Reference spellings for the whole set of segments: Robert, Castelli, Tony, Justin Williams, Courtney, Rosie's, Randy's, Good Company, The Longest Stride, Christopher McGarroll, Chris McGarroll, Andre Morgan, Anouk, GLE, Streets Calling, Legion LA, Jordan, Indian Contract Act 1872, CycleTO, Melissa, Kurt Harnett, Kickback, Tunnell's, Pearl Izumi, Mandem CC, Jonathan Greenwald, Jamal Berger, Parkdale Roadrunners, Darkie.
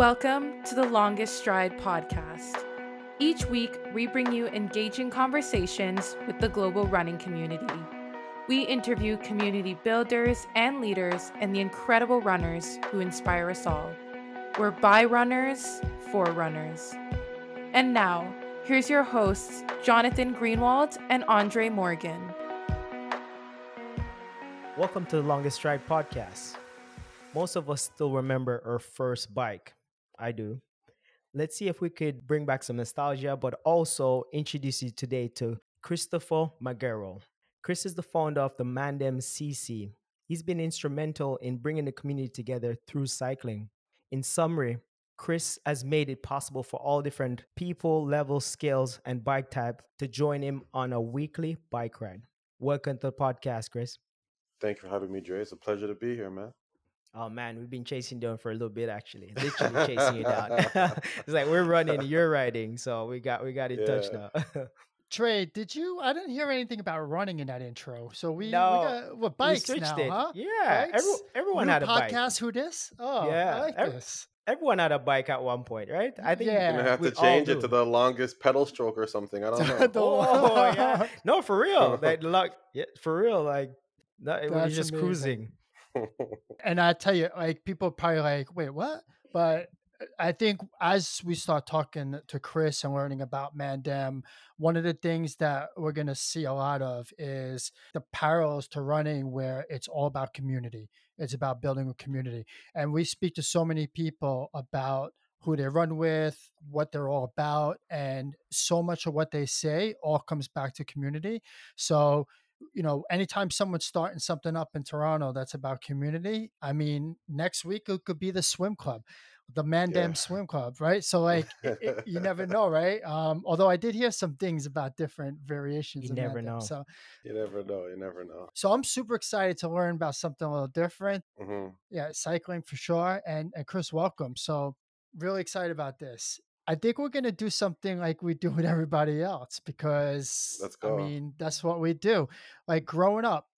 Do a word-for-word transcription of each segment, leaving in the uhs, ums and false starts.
Welcome to the Longest Stride podcast. Each week, we bring you engaging conversations with the global running community. We interview community builders and leaders and the incredible runners who inspire us all. We're by runners, for runners. And now, here's your hosts, Jonathan Greenwald and Andre Morgan. Welcome to the Longest Stride podcast. Most of us still remember our first bike. I do. Let's see if we could bring back some nostalgia, but also introduce you today to Christopher McGarroll. Chris is the founder of the Mandem C C. He's been instrumental in bringing the community together through cycling. In summary, Chris has made it possible for all different people, levels, scales, and bike type to join him on a weekly bike ride. Welcome to the podcast, Chris. Thank you for having me, Dre. It's a pleasure to be here, man. Oh, man, we've been chasing down for a little bit, actually. Literally chasing you down. It's like we're running, you're riding. So we got we got in yeah. touch now. Trey, did you? I didn't hear anything about running in that intro. So we, no, we got what, bikes we now, it. Huh? Yeah, bikes? Every, everyone New had a podcast, bike. Podcast, who dis? Oh, yeah. I like every, this. Everyone had a bike at one point, right? I think yeah. You're going to have to change it to the longest pedal stroke or something. I don't know. oh, yeah. No, for real. Like, like, yeah, for real. Like, no, it was just amazing. Cruising. And I tell you, like, people probably like, wait, what? But I think as we start talking to Chris and learning about Mandem, one of the things that we're going to see a lot of is the parallels to running, where it's all about community. It's about building a community. And we speak to so many people about who they run with, what they're all about. And so much of what they say all comes back to community. So you know, anytime someone's starting something up in Toronto that's about community, I mean, next week it could be the swim club, the Mandem yeah. swim club, right? So like, it, it, you never know, right? Um, although I did hear some things about different variations. You of never Mandem, know. So you never know. You never know. So I'm super excited to learn about something a little different. Mm-hmm. Yeah, cycling for sure. And and Chris, welcome. So really excited about this. I think we're going to do something like we do with everybody else, because Let's go. I mean, that's what we do. Like growing up,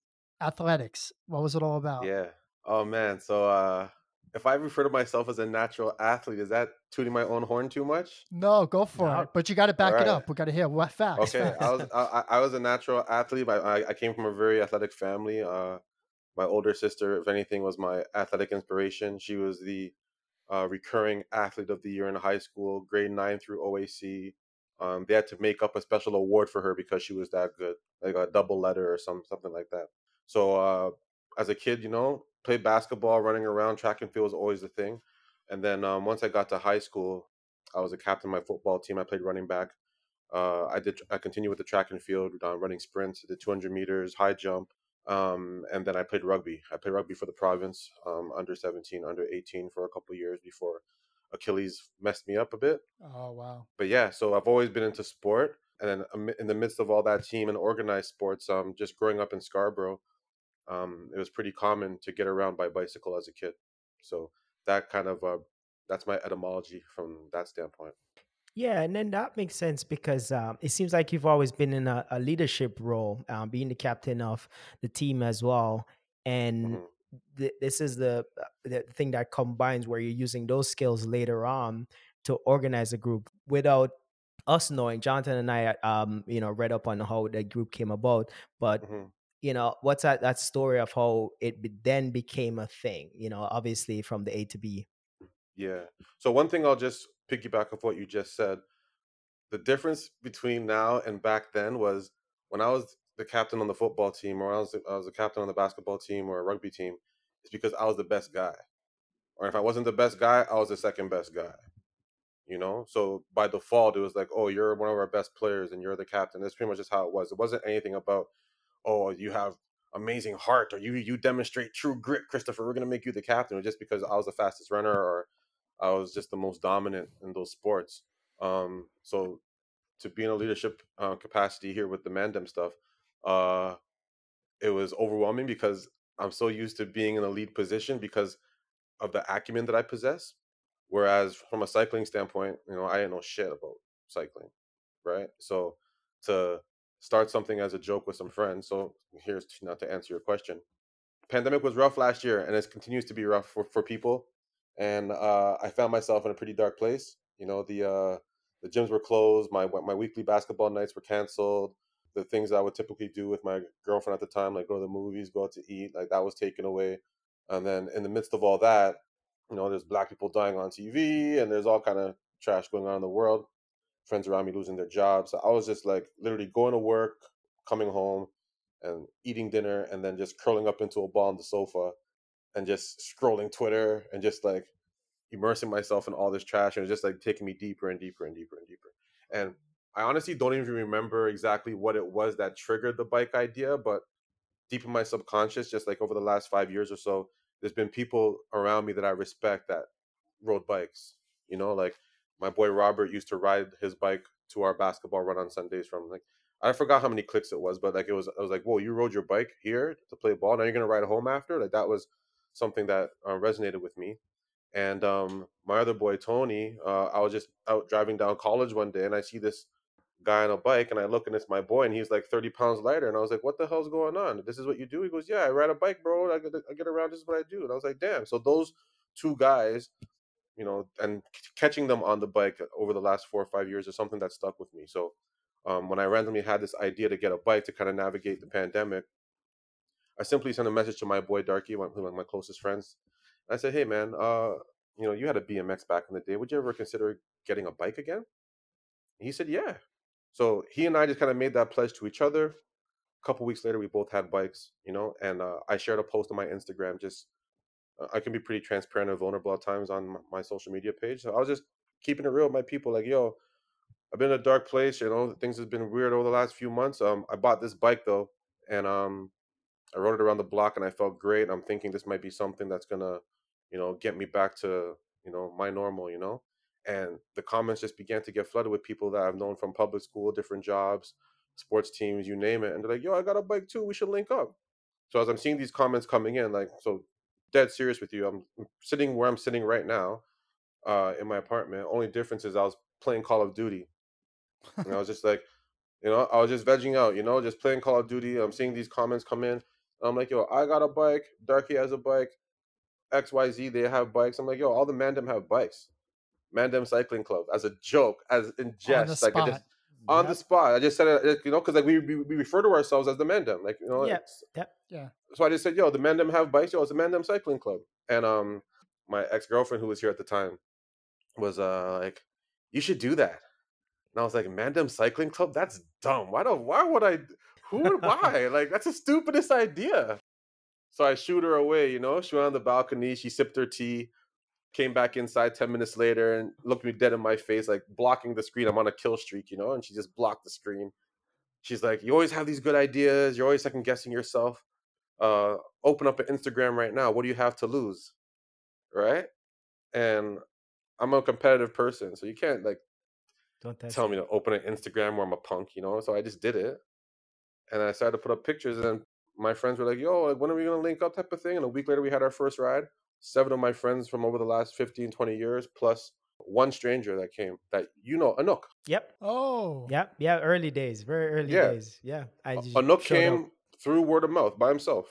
athletics, what was it all about? Yeah. Oh man. So, uh, if I refer to myself as a natural athlete, is that tooting my own horn too much? No, go for no. it. But you got to back right. it up. We got to hear what facts. Okay. I was, I, I was a natural athlete, but I, I came from a very athletic family. Uh, my older sister, if anything, was my athletic inspiration. She was the Uh, recurring athlete of the year in high school, grade nine through O A C. Um, they had to make up a special award for her because she was that good, like a double letter or some something like that. So uh, as a kid, you know, played basketball, running around, track and field was always the thing. And then um, once I got to high school, I was a captain of my football team. I played running back. Uh, I did. I continued with the track and field, uh, running sprints, did two hundred meters, high jump. Um, and then I played rugby. I played rugby for the province, um, under seventeen, under eighteen for a couple of years before Achilles messed me up a bit. Oh, wow. But yeah, so I've always been into sport. And then in the midst of all that team and organized sports, um, just growing up in Scarborough, um, it was pretty common to get around by bicycle as a kid. So that kind of, uh, that's my etymology from that standpoint. Yeah, and then that makes sense because um, it seems like you've always been in a, a leadership role, um, being the captain of the team as well. And mm-hmm. th- this is the, the thing that combines where you're using those skills later on to organize a group. Without us knowing, Jonathan and I, um, you know, read up on how the group came about, but mm-hmm. you know, what's that, that story of how it be- then became a thing, you know, obviously from the A to B. Yeah. So one thing I'll just piggyback off what you just said, the difference between now and back then was when I was the captain on the football team or I was the, I was the captain on the basketball team or a rugby team, it's because I was the best guy. Or if I wasn't the best guy, I was the second best guy. You know? So by default, it was like, oh, you're one of our best players and you're the captain. That's pretty much just how it was. It wasn't anything about, oh, you have amazing heart or you you demonstrate true grit, Christopher. We're going to make you the captain. It was just because I was the fastest runner or I was just the most dominant in those sports. Um, so to be in a leadership uh, capacity here with the Mandem stuff, uh, it was overwhelming because I'm so used to being in a lead position because of the acumen that I possess. Whereas from a cycling standpoint, you know, I didn't know shit about cycling, right? So to start something as a joke with some friends. So here's now to answer your question. Pandemic was rough last year and it continues to be rough for, for people. And uh, I found myself in a pretty dark place. You know, the uh, the gyms were closed. My my weekly basketball nights were canceled. The things that I would typically do with my girlfriend at the time, like go to the movies, go out to eat, like that was taken away. And then in the midst of all that, you know, there's Black people dying on T V and there's all kind of trash going on in the world. Friends around me losing their jobs. I was just like literally going to work, coming home and eating dinner and then just curling up into a ball on the sofa and just scrolling Twitter and just like immersing myself in all this trash. And it was just like taking me deeper and deeper and deeper and deeper. And I honestly don't even remember exactly what it was that triggered the bike idea, but deep in my subconscious, just like over the last five years or so, there's been people around me that I respect that rode bikes. You know, like my boy Robert used to ride his bike to our basketball run on Sundays from like, I forgot how many clicks it was, but like it was, I was like, whoa, you rode your bike here to play ball. Now you're going to ride home after? Like that was something that uh, resonated with me. And um, my other boy, Tony, uh, I was just out driving down College one day and I see this guy on a bike and I look and it's my boy and he's like thirty pounds lighter and I was like, what the hell's going on? This is what you do? He goes, yeah, I ride a bike, bro. I get, I get around. This is what I do. And I was like, damn. So those two guys, you know, and c- catching them on the bike over the last four or five years is something that stuck with me. So um, when I randomly had this idea to get a bike to kind of navigate the pandemic, I simply sent a message to my boy Darkie, one of my closest friends. And I said, hey man, uh, you know, you had a B M X back in the day. Would you ever consider getting a bike again? And he said, yeah. So he and I just kind of made that pledge to each other. A couple weeks later, we both had bikes, you know, and uh, I shared a post on my Instagram. Just uh, I can be pretty transparent and vulnerable at times on my, my social media page. So I was just keeping it real with my people. Like, yo, I've been in a dark place. You know, things have been weird over the last few months. Um, I bought this bike, though, and um, I rode it around the block and I felt great. I'm thinking this might be something that's going to, you know, get me back to, you know, my normal, you know. And the comments just began to get flooded with people that I've known from public school, different jobs, sports teams, you name it. And they're like, yo, I got a bike too. We should link up. So as I'm seeing these comments coming in, like, so dead serious with you. I'm sitting where I'm sitting right now uh, in my apartment. Only difference is I was playing Call of Duty. And I was just like, you know, I was just vegging out, you know, just playing Call of Duty. I'm seeing these comments come in. I'm like, yo, I got a bike. Darkie has a bike. X Y Z, they have bikes. I'm like, yo, all the Mandem have bikes. Mandem Cycling Club as a joke, as in jest, like I just, yeah. on the spot. I just said it, you know, because like we, we we refer to ourselves as the Mandem, like you know. Yeah. Yep. Yeah. So I just said, yo, the Mandem have bikes. Yo, it's the Mandem Cycling Club. And um, my ex girlfriend who was here at the time was uh like, you should do that. And I was like, Mandem Cycling Club? That's dumb. Why do? Why would I? Who would? Why? Like that's the stupidest idea. So I shooed her away. You know, she went on the balcony. She sipped her tea. Came back inside ten minutes later and looked me dead in my face, like blocking the screen. I'm on a kill streak, you know, and she just blocked the screen. She's like, you always have these good ideas. You're always second guessing yourself. Uh, open up an Instagram right now. What do you have to lose? Right. And I'm a competitive person. So you can't like Don't tell me to open an Instagram where I'm a punk, you know? So I just did it. And I started to put up pictures and my friends were like, yo, like, when are we going to link up type of thing? And a week later we had our first ride. Seven of my friends from over the last fifteen, twenty years, plus one stranger that came that, you know, Anouk. Yep. Oh. Yep. Yeah. Early days. Very early yeah. days. Yeah. I just Anouk came up. Through word of mouth by himself.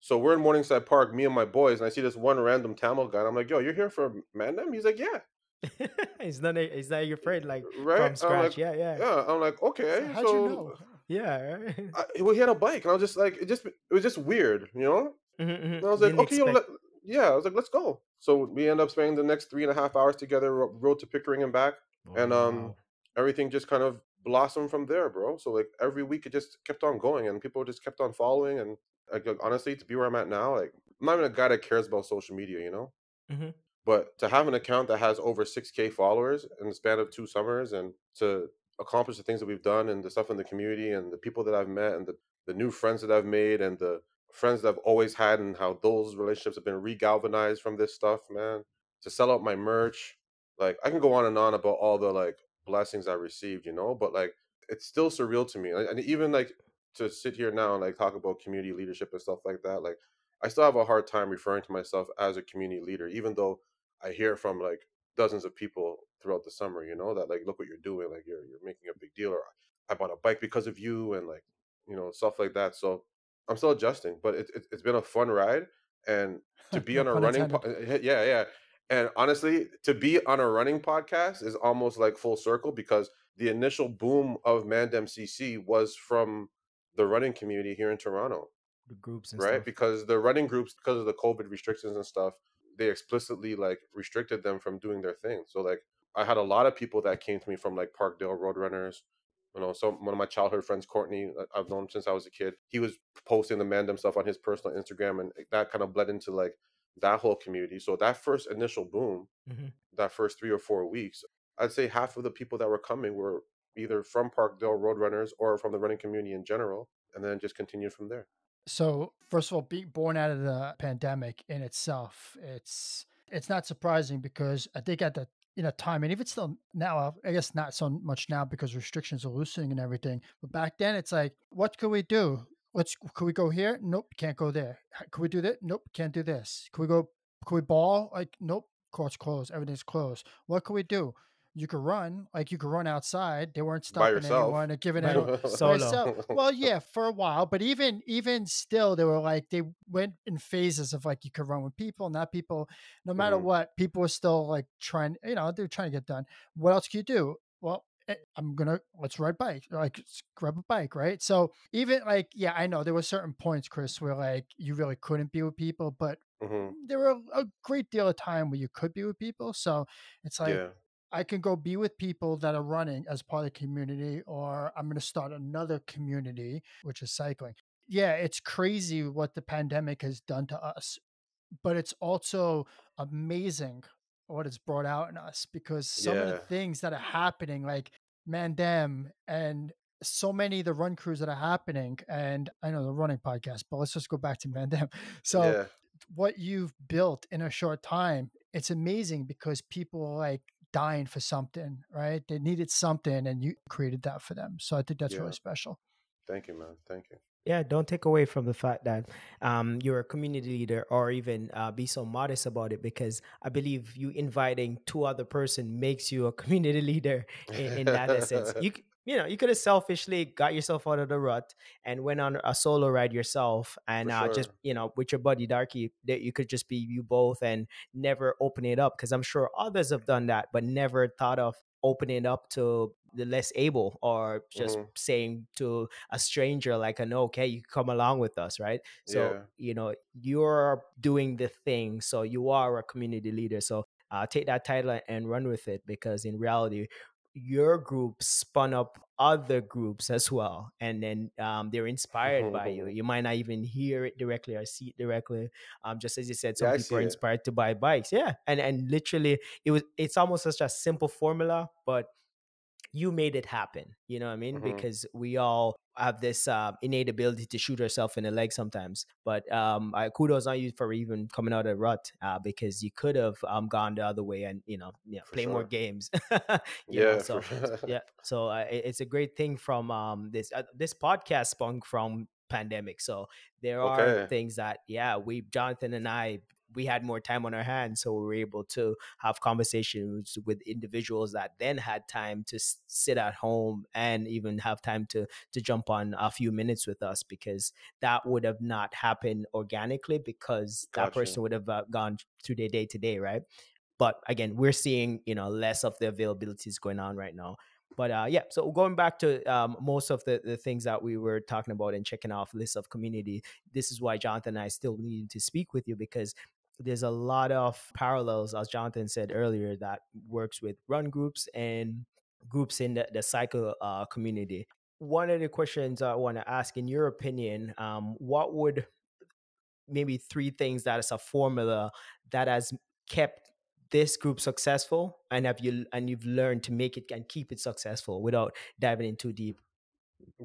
So we're in Morningside Park, me and my boys, and I see this one random Tamil guy. And I'm like, yo, you're here for Mandem? He's like, yeah. He's not a, he's not your friend, like right? from scratch. Like, yeah. Yeah. Yeah. I'm like, okay. So how'd so you know? Yeah. Right? I, well, he had a bike. And I was just like, it just, it was just weird, you know? Mm-hmm, mm-hmm. And I was like, Didn't okay, expect- yo, let, Yeah, I was like, let's go. So we end up spending the next three and a half hours together, road to Pickering and back. Oh, and um, wow. everything just kind of blossomed from there, bro. So like every week it just kept on going and people just kept on following. And like, like honestly, to be where I'm at now, like I'm not even a guy that cares about social media, you know? Mm-hmm. But to have an account that has over six K followers in the span of two summers and to accomplish the things that we've done and the stuff in the community and the people that I've met and the, the new friends that I've made and the friends that I've always had and how those relationships have been regalvanized from this stuff, man, to sell out my merch. Like I can go on and on about all the like blessings I received, you know, but like, it's still surreal to me. Like, and even like to sit here now and like talk about community leadership and stuff like that. Like I still have a hard time referring to myself as a community leader, even though I hear from like dozens of people throughout the summer, you know, that like, look what you're doing. Like you're, you're making a big deal, or I bought a bike because of you and like, you know, stuff like that. So I'm still adjusting, but it, it, it's been a fun ride. And to be on a running, po- yeah, yeah. And honestly, to be on a running podcast is almost like full circle, because the initial boom of Mandem C C was from the running community here in Toronto. The groups and right? stuff. Because the running groups, because of the COVID restrictions and stuff, they explicitly like restricted them from doing their thing. So like I had a lot of people that came to me from like Parkdale Roadrunners. You know, so one of my childhood friends, Courtney, I've known since I was a kid. He was posting the Mandem stuff on his personal Instagram, and that kind of bled into like that whole community. So that first initial boom, mm-hmm. that first three or four weeks, I'd say half of the people that were coming were either from Parkdale Roadrunners or from the running community in general, and then just continued from there. So first of all, being born out of the pandemic in itself, it's it's not surprising, because I think at the in a time, and if it's still now, I guess not so much now because restrictions are loosening and everything. But back then, it's like, what could we do? Let's, could we go here? Nope, can't go there. Could we do that? Nope, can't do this. Could we go, could we ball? Like, nope, court's closed. Everything's closed. What could we do? You could run, like you could run outside. They weren't stopping anyone or giving anyone. Solo. Well, yeah, for a while, but even even still, they were like, they went in phases of like, you could run with people, not people. No matter mm. what, people were still like trying, you know, they're trying to get done. What else can you do? Well, I'm going to, let's ride bike, like grab a bike, right? So even like, yeah, I know there were certain points, Chris, where like you really couldn't be with people, but mm-hmm. there were a great deal of time where you could be with people. So it's like, yeah. I can go be with people that are running as part of the community, or I'm going to start another community, which is cycling. Yeah, it's crazy what the pandemic has done to us, but it's also amazing what it's brought out in us, because some yeah. of the things that are happening, like Mandem and so many of the run crews that are happening, and I know the running podcast, but let's just go back to Mandem. So yeah. what you've built in a short time, it's amazing, because people are like, dying for something, right? They needed something, and you created that for them. So I think that's yeah. really special. Thank you, man. Thank you. Yeah, don't take away from the fact that um, you're a community leader, or even uh, be so modest about it, because I believe you inviting two other person makes you a community leader in, in that essence. You you know, you could have selfishly got yourself out of the rut and went on a solo ride yourself, and uh, sure. just, you know, with your buddy Darkie, that you could just be you both and never open it up. Because I'm sure others have done that, but never thought of opening it up to the less able, or just mm-hmm. saying to a stranger like, an okay, you come along with us, right? So, yeah. you know, you're doing the thing. So you are a community leader. So uh, take that title and run with it, because in reality, your group spun up other groups as well. And then um, they're inspired mm-hmm. by you. You might not even hear it directly or see it directly. Um, just as you said, some yeah, people are inspired it. to buy bikes. Yeah. And and literally it was, it's almost such a simple formula, but you made it happen. You know what I mean? Mm-hmm. Because we all have this uh, innate ability to shoot ourselves in the leg sometimes. But um, I, kudos on you for even coming out of the rut, uh, because you could have um, gone the other way and, you know, you know play sure. more games. you yeah. Know, so, sure. yeah. So uh, it, it's a great thing from um, this, uh, this podcast spun from pandemic. So there are okay. things that, yeah, we, Jonathan and I, we had more time on our hands, so we were able to have conversations with individuals that then had time to sit at home and even have time to to jump on a few minutes with us, because that would have not happened organically, because gotcha. that person would have gone through their day to day, right? But again, we're seeing, you know, less of the availabilities going on right now. But uh, yeah, so going back to um, most of the, the things that we were talking about and checking off lists of community, this is why Jonathan and I still needed to speak with you, because there's a lot of parallels, as Jonathan said earlier, that works with run groups and groups in the, the cycle uh, community. One of the questions I want to ask, in your opinion, um, what would maybe three things that is a formula that has kept this group successful, and have you and you've learned to make it and keep it successful without diving in too deep?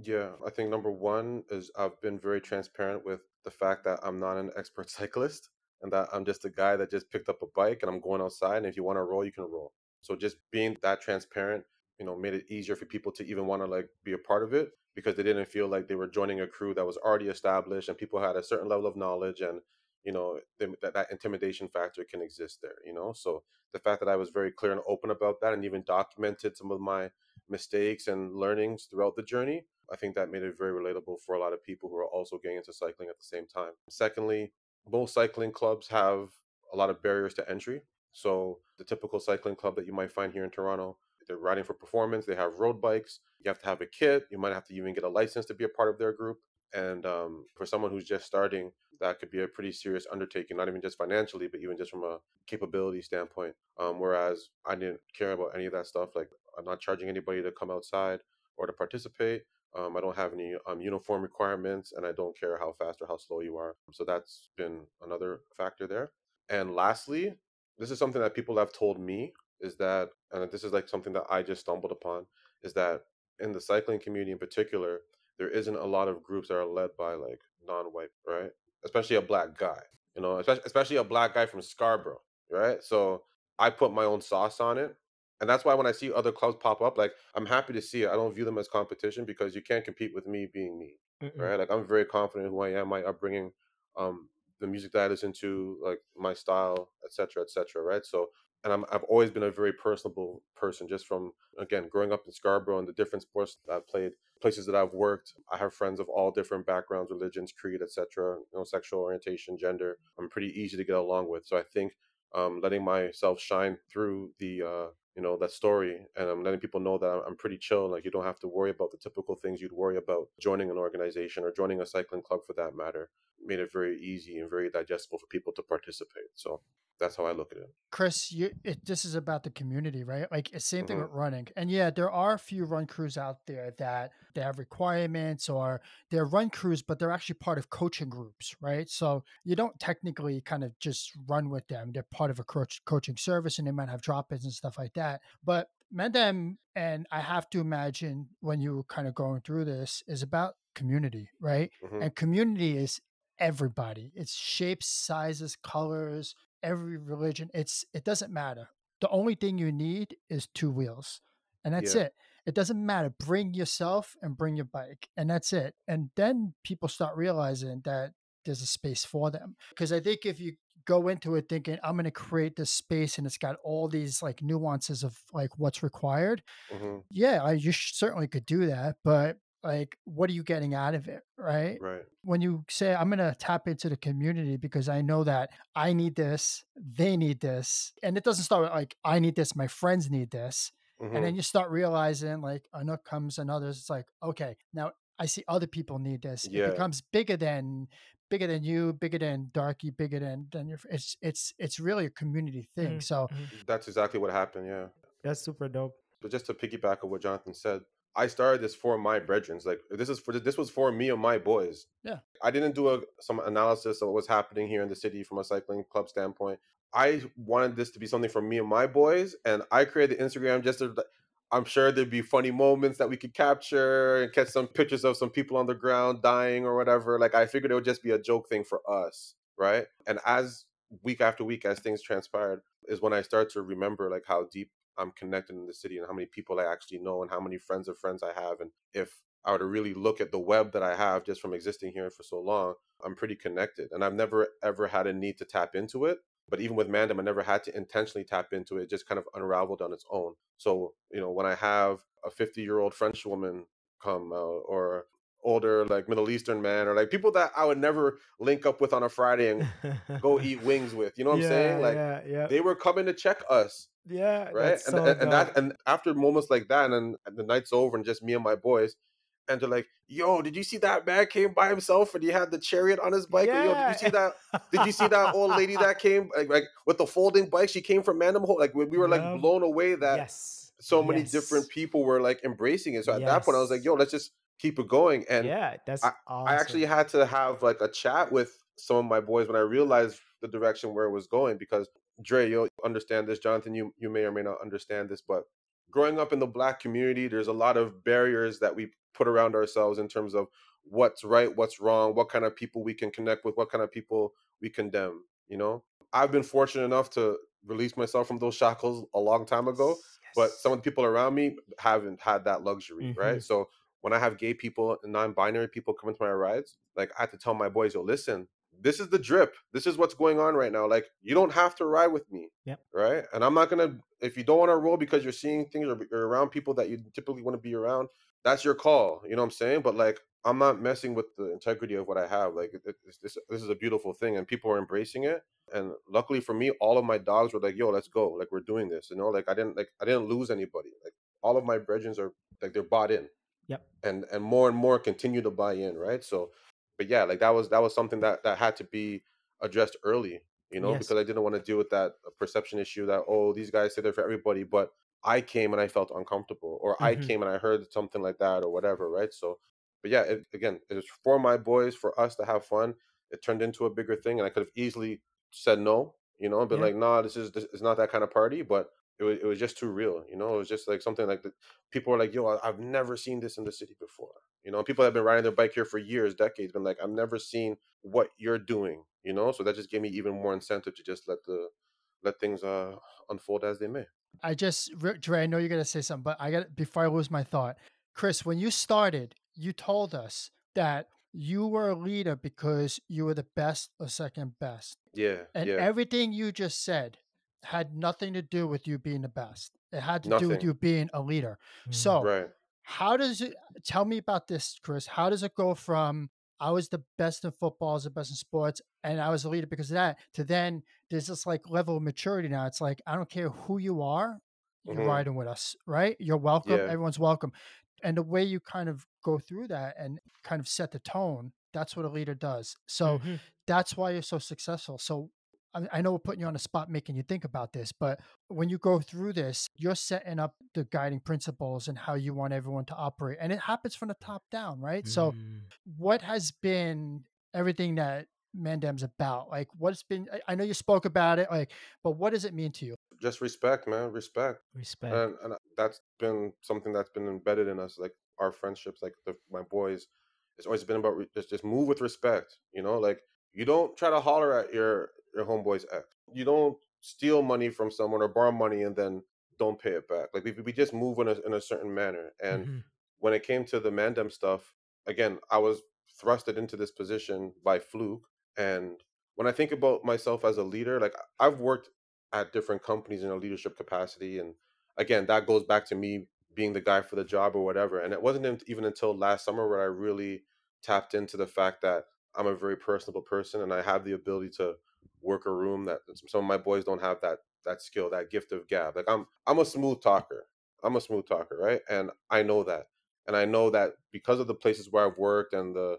Yeah, I think number one is I've been very transparent with the fact that I'm not an expert cyclist, and that I'm just a guy that just picked up a bike and I'm going outside. And if you want to roll, you can roll. So just being that transparent, you know, made it easier for people to even want to like be a part of it, because they didn't feel like they were joining a crew that was already established and people had a certain level of knowledge, and, you know, they, that, that intimidation factor can exist there, you know? So the fact that I was very clear and open about that, and even documented some of my mistakes and learnings throughout the journey, I think that made it very relatable for a lot of people who are also getting into cycling at the same time. Secondly, most cycling clubs have a lot of barriers to entry. So the typical cycling club that you might find here in Toronto, they're riding for performance. They have road bikes. You have to have a kit. You might have to even get a license to be a part of their group. And um, for someone who's just starting, that could be a pretty serious undertaking, not even just financially, but even just from a capability standpoint. Um, whereas I didn't care about any of that stuff. Like, I'm not charging anybody to come outside or to participate. Um, I don't have any um, uniform requirements, and I don't care how fast or how slow you are. So that's been another factor there. And lastly, this is something that people have told me, is that, and this is like something that I just stumbled upon, is that in the cycling community in particular, there isn't a lot of groups that are led by like non-white, right? Especially a black guy, you know, especially, especially a black guy from Scarborough, right? So I put my own sauce on it. And that's why when I see other clubs pop up, like, I'm happy to see it. I don't view them as competition, because you can't compete with me being me, Mm-mm. right? Like, I'm very confident in who I am, my upbringing, um, the music that I listen to, like my style, et cetera, et cetera, right? So, and I'm, I've always been a very personable person, just from, again, growing up in Scarborough and the different sports that I've played, places that I've worked. I have friends of all different backgrounds, religions, creed, et cetera, you know, sexual orientation, gender. I'm pretty easy to get along with. So I think um, letting myself shine through the, uh, you know, that story, and I'm letting people know that I'm pretty chill. Like, you don't have to worry about the typical things you'd worry about joining an organization or joining a cycling club for that matter, made it very easy and very digestible for people to participate. So that's how I look at it. Chris, you, it, this is about the community, right? Like, it's same thing mm-hmm. with running. And yeah, there are a few run crews out there that they have requirements, or they're run crews, but they're actually part of coaching groups, right? So you don't technically kind of just run with them. They're part of a coach, coaching service, and they might have drop-ins and stuff like that. But Mandem, and I have to imagine when you were kind of going through this, is about community, right? Mm-hmm. And community is everybody. It's shapes, sizes, colors, every religion. It's it doesn't matter. The only thing you need is two wheels, and that's yeah. it. It doesn't matter. Bring yourself and bring your bike, and that's it. And then people start realizing that there's a space for them. Because I think if you go into it thinking, I'm going to create this space and it's got all these like nuances of like what's required, mm-hmm. yeah, I, you certainly could do that, but like, what are you getting out of it, right? Right. When you say, I'm going to tap into the community because I know that I need this, they need this. And it doesn't start with like, I need this, my friends need this. Mm-hmm. And then you start realizing, like, Anouk comes and others. It's like, okay, now I see other people need this. Yeah. It becomes bigger than, bigger than you, bigger than Darkie, bigger than, than your, it's, it's, it's really a community thing. Mm-hmm. So that's exactly what happened. Yeah. That's super dope. But just to piggyback on what Jonathan said, I started this for my brethrens. Like, this is for this was for me and my boys. Yeah, I didn't do a, some analysis of what was happening here in the city from a cycling club standpoint. I wanted this to be something for me and my boys, and I created Instagram just to. I'm sure there'd be funny moments that we could capture and catch some pictures of some people on the ground dying or whatever. Like, I figured it would just be a joke thing for us, right? And as week after week, as things transpired, is when I start to remember like how deep I'm connected in the city and how many people I actually know and how many friends of friends I have. And if I were to really look at the web that I have just from existing here for so long, I'm pretty connected. And I've never, ever had a need to tap into it. But even with Mandem, I never had to intentionally tap into it. It just kind of unraveled on its own. So, you know, when I have a fifty-year-old French woman come out, or older, like Middle Eastern man, or like people that I would never link up with on a Friday and go eat wings with, you know what yeah, I'm saying? Like yeah, yeah. They were coming to check us. Yeah. Right. And, so and, and that, and after moments like that, and then and the night's over and just me and my boys, and they're like, yo, did you see that man came by himself and he had the chariot on his bike? Yeah. Or, yo, did you see that? Did you see that old lady that came like, like with the folding bike? She came from Mandem. Like, we were like blown away that yes. so many yes. different people were like embracing it. So at yes. that point I was like, yo, let's just keep it going. And yeah, that's I, awesome. I actually had to have like a chat with some of my boys when I realized the direction where it was going, because Dre, you'll understand this. Jonathan, you, you may or may not understand this, but growing up in the Black community, there's a lot of barriers that we put around ourselves in terms of what's right, what's wrong, what kind of people we can connect with, what kind of people we condemn. You know, I've been fortunate enough to release myself from those shackles a long time ago, yes. but some of the people around me haven't had that luxury, mm-hmm. right? So when I have gay people and non-binary people come into my rides, like I have to tell my boys, yo, listen, this is the drip. This is what's going on right now. Like, you don't have to ride with me. Yep. Right. And I'm not going to, if you don't want to roll because you're seeing things or you're around people that you typically want to be around, that's your call. You know what I'm saying? But like, I'm not messing with the integrity of what I have. Like, it, it, this, this is a beautiful thing, and people are embracing it. And luckily for me, all of my dogs were like, "Yo, let's go! Like, we're doing this." You know, like I didn't like I didn't lose anybody. Like, all of my brethrens are like they're bought in. Yep. And and more and more continue to buy in, right? So, but yeah, like that was that was something that that had to be addressed early, you know, yes. because I didn't want to deal with that perception issue that oh, these guys say they're for everybody, but I came and I felt uncomfortable, or mm-hmm. I came and I heard something like that, or whatever, right? So. But yeah, it, again, it was for my boys, for us to have fun. It turned into a bigger thing, and I could have easily said no, you know, and been yeah. like, "Nah, this is this is not that kind of party." But it was it was just too real, you know. It was just like something like that. People were like, "Yo, I've never seen this in the city before," you know. People have been riding their bike here for years, decades, been like, "I've never seen what you're doing," you know. So that just gave me even more incentive to just let the let things uh, unfold as they may. I just, Dre, I know you're gonna say something, but I got before I lose my thought, Chris. When you started. You told us that you were a leader because you were the best or second best. Yeah. And yeah. everything you just said had nothing to do with you being the best. It had to nothing. do with you being a leader. Mm, so right. how does it, tell me about this, Chris, how does it go from I was the best in football, I was the best in sports, and I was a leader because of that, to then there's this like level of maturity now. It's like, I don't care who you are, you're mm-hmm. riding with us, right? You're welcome. Yeah. Everyone's welcome. And the way you kind of go through that and kind of set the tone, that's what a leader does. So mm-hmm. that's why you're so successful. So I, I know we're putting you on the spot, making you think about this, but when you go through this, you're setting up the guiding principles and how you want everyone to operate. And it happens from the top down, right? Mm. So what has been everything that Mandem's about? Like what's been, I, I know you spoke about it, like, but what does it mean to you? Just respect, man. Respect. Respect. And, and that's been something that's been embedded in us. Like our friendships, like the, my boys, it's always been about re- just just move with respect. You know, like you don't try to holler at your, your homeboy's ex. You don't steal money from someone or borrow money and then don't pay it back. Like we, we just move in a, in a certain manner. And mm-hmm. when it came to the Mandem stuff, again, I was thrusted into this position by fluke. And when I think about myself as a leader, like I've worked at different companies in a leadership capacity. And again, that goes back to me being the guy for the job or whatever. And it wasn't even until last summer where I really tapped into the fact that I'm a very personable person and I have the ability to work a room that some of my boys don't have that that skill, that gift of gab. Like I'm I'm a smooth talker. I'm a smooth talker, right? And I know that. And I know that because of the places where I've worked and the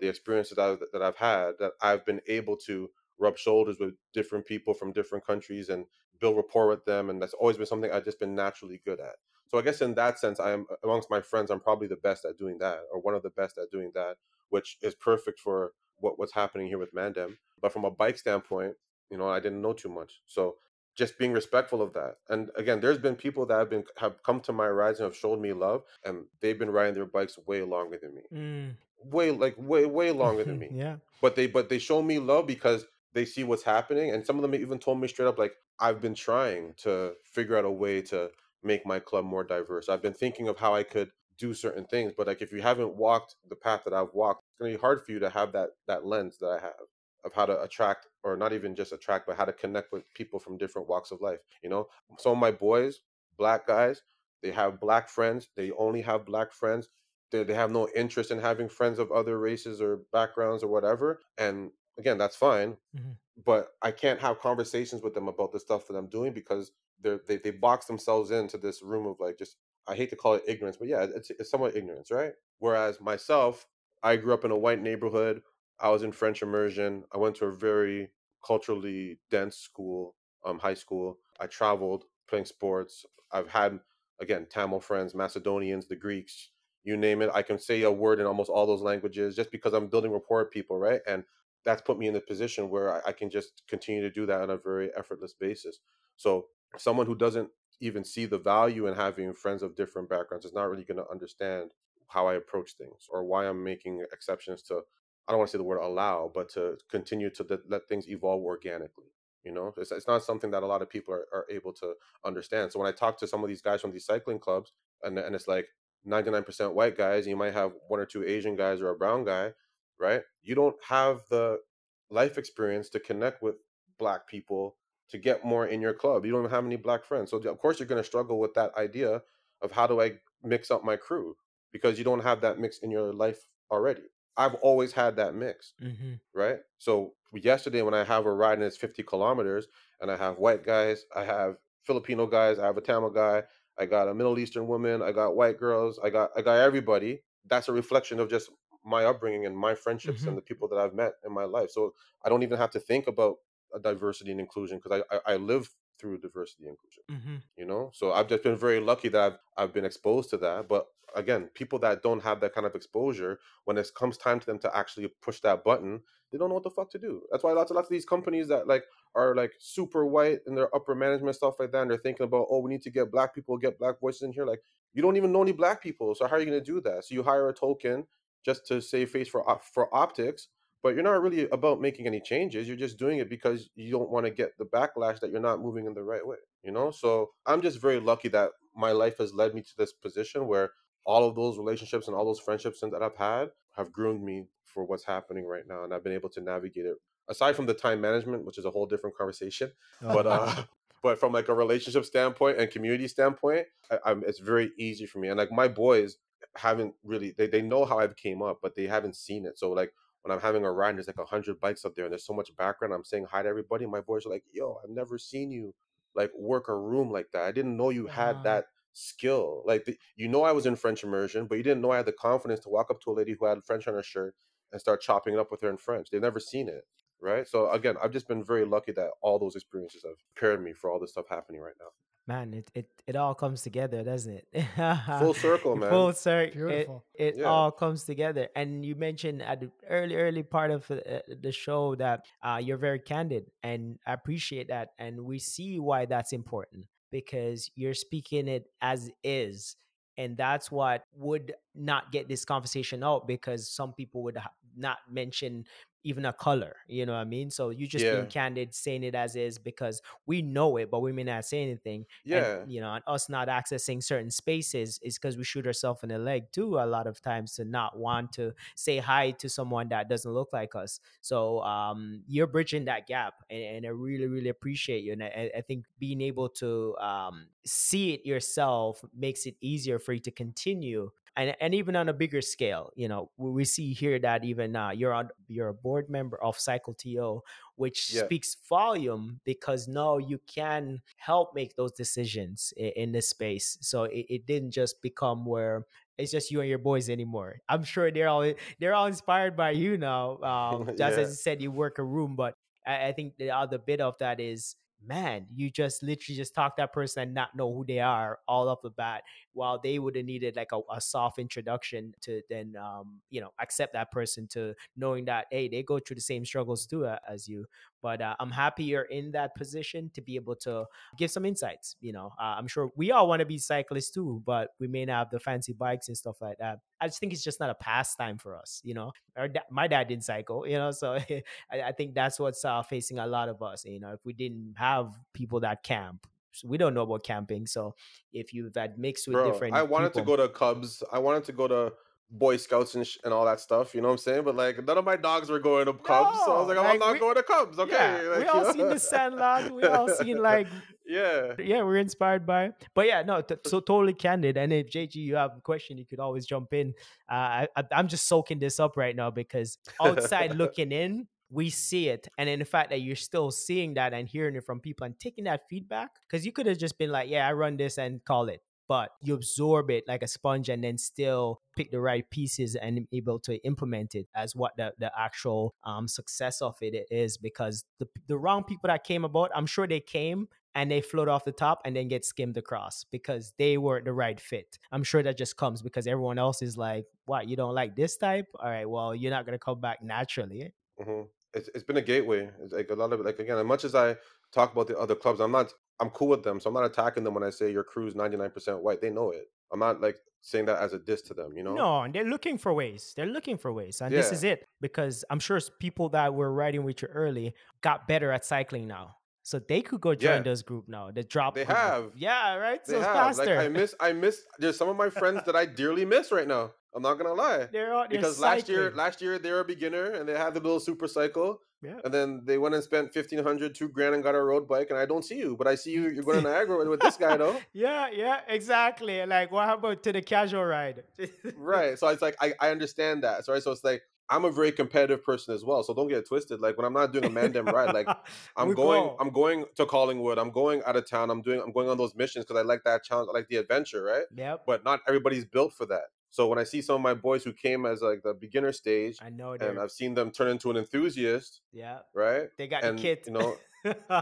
the experiences that I've, that I've had, that I've been able to rub shoulders with different people from different countries and build rapport with them. And that's always been something I've just been naturally good at. So I guess in that sense, I am amongst my friends, I'm probably the best at doing that, or one of the best at doing that, which is perfect for what, what's happening here with Mandem. But from a bike standpoint, you know, I didn't know too much. So just being respectful of that. And again, there's been people that have been have come to my rides and have showed me love, and they've been riding their bikes way longer than me. Mm. Way like way, way longer than me. Yeah. But they but they show me love because they see what's happening. And some of them even told me straight up, like, I've been trying to figure out a way to make my club more diverse. I've been thinking of how I could do certain things. But like, if you haven't walked the path that I've walked, it's going to be hard for you to have that that lens that I have of how to attract, or not even just attract, but how to connect with people from different walks of life. You know, some of my boys, black guys, they have black friends. They only have black friends. They, they have no interest in having friends of other races or backgrounds or whatever. And again, that's fine, mm-hmm. but I can't have conversations with them about the stuff that I'm doing because they're, they they box themselves into this room of like just, I hate to call it ignorance, but yeah, it's, it's somewhat ignorance, right? Whereas myself, I grew up in a white neighborhood. I was in French immersion. I went to a very culturally dense school, um, high school. I traveled playing sports. I've had, again, Tamil friends, Macedonians, the Greeks, you name it. I can say a word in almost all those languages just because I'm building rapport with people, right? And that's put me in the position where I can just continue to do that on a very effortless basis. So someone who doesn't even see the value in having friends of different backgrounds is not really going to understand how I approach things or why I'm making exceptions to, I don't want to say the word allow, but to continue to th- let things evolve organically. You know, it's, it's not something that a lot of people are, are able to understand. So when I talk to some of these guys from these cycling clubs and, and it's like ninety-nine percent white guys, and you might have one or two Asian guys or a brown guy, right? You don't have the life experience to connect with Black people, to get more in your club. You don't have any Black friends. So of course you're going to struggle with that idea of how do I mix up my crew, because you don't have that mix in your life already. I've always had that mix, mm-hmm. right? So yesterday when I have a ride and it's fifty kilometers and I have white guys, I have Filipino guys, I have a Tamil guy, I got a Middle Eastern woman, I got white girls, I got I got everybody. That's a reflection of just my upbringing and my friendships mm-hmm. and the people that I've met in my life. So I don't even have to think about a diversity and inclusion because I, I, I live through diversity and inclusion, mm-hmm. you know? So I've just been very lucky that I've, I've been exposed to that. But again, people that don't have that kind of exposure, when it comes time to them to actually push that button, they don't know what the fuck to do. That's why lots of, lots of these companies that like are like super white in their upper management, stuff like that, and they're thinking about, oh, we need to get Black people, get Black voices in here. Like, you don't even know any Black people. So how are you going to do that? So you hire a token just to save face for for optics, but you're not really about making any changes. You're just doing it because you don't want to get the backlash that you're not moving in the right way, you know? So I'm just very lucky that my life has led me to this position where all of those relationships and all those friendships that I've had have groomed me for what's happening right now. And I've been able to navigate it, aside from the time management, which is a whole different conversation. Oh. But uh, but from like a relationship standpoint and community standpoint, I, I'm, it's very easy for me. And like my boys haven't really, they, they know how I've came up, but they haven't seen it. So like, when I'm having a ride and there's like a hundred bikes up there and there's so much background, I'm saying hi to everybody. My boys are like, yo, I've never seen you like work a room like that. I didn't know you wow. had that skill. Like, the, you know, I was in French immersion, but you didn't know I had the confidence to walk up to a lady who had French on her shirt and start chopping it up with her in French. They've never seen it, right? So again, I've just been very lucky that all those experiences have prepared me for all this stuff happening right now. Man, it, it, it all comes together, doesn't it? Full circle, man. Full circle. Beautiful. It, it yeah. all comes together. And you mentioned at the early, early part of the show that uh, you're very candid, and I appreciate that. And we see why that's important, because you're speaking it as is. And that's what would not get this conversation out, because some people would not mention even a color, you know what I mean? So you just yeah. being candid, saying it as is, because we know it, but we may not say anything. Yeah. And, you know, and us not accessing certain spaces is because we shoot ourselves in the leg too a lot of times, to not want to say hi to someone that doesn't look like us. So um, you're bridging that gap, and, and I really, really appreciate you. And I, I think being able to um, see it yourself makes it easier for you to continue. And and even on a bigger scale, you know, we see here that even uh, you're on, you're a board member of CycleTO, which yeah. speaks volume, because now you can help make those decisions in, in this space. So it, it didn't just become where it's just you and your boys anymore. I'm sure they're all they're all inspired by you now. Um, just yeah. as you said, you work a room, but I, I think the other bit of that is, man, you just literally just talk that person and not know who they are all off the bat, while they would have needed like a, a soft introduction to then, um, you know, accept that person, to knowing that, hey, they go through the same struggles too uh, as you. But uh, I'm happy you're in that position to be able to give some insights. You know, uh, I'm sure we all want to be cyclists too, but we may not have the fancy bikes and stuff like that. I just think it's just not a pastime for us, you know. Our da- my dad didn't cycle, you know, so I, I think that's what's uh, facing a lot of us. You know, if we didn't have people that camp, so we don't know about camping. So if you've had mixed with Bro, different, I wanted people- to go to Cubs. I wanted to go to Boy Scouts and, sh- and all that stuff, you know what I'm saying? But like, none of my dogs were going to Cubs, no, so I was like, I'm like, not we, going to Cubs, okay? Yeah, like, we all know. Seen The Sandlot, we all seen like, yeah, yeah, we're inspired by it. But yeah, no, t- so totally candid. And if J G, you have a question, you could always jump in. Uh, I, I, I'm just soaking this up right now, because outside looking in, we see it. And in the fact that you're still seeing that and hearing it from people and taking that feedback, because you could have just been like, yeah, I run this and call it. But you absorb it like a sponge, and then still pick the right pieces and able to implement it as what the, the actual um, success of it is. Because the, the wrong people that came about, I'm sure they came and they float off the top and then get skimmed across because they weren't the right fit. I'm sure that just comes because everyone else is like, what, you don't like this type? All right, well, you're not going to come back naturally. Mm-hmm. It's, it's been a gateway. It's like a lot of it, like, again, as much as I talk about the other clubs, I'm not... I'm cool with them. So I'm not attacking them when I say your crew's ninety-nine percent white. They know it. I'm not like saying that as a diss to them, you know? No, and they're looking for ways. They're looking for ways. And yeah. this is it. Because I'm sure people that were riding with you early got better at cycling now. So they could go join yeah. this group now. The drop. They group. Have. Yeah, right? They so it's have. Faster. Like, I miss, I miss, there's some of my friends that I dearly miss right now. I'm not gonna lie. They're all, they're because cycling. last year, last year they were a beginner and they had the little super cycle. Yeah. And then they went and spent fifteen hundred, two grand, and got a road bike. And I don't see you, but I see you. You're going to Niagara with this guy, though. Yeah, yeah, exactly. Like, what happened to the casual ride? Right. So it's like I, I understand that. So, right. So it's like I'm a very competitive person as well. So don't get it twisted. Like when I'm not doing a Mandem ride, like I'm going, go. I'm going to Collingwood. I'm going out of town. I'm doing, I'm going on those missions because I like that challenge. I like the adventure, right? Yep. But not everybody's built for that. So when I see some of my boys who came as like the beginner stage, I know, and I've seen them turn into an enthusiast. Yeah. Right. They got and, the kit. You know,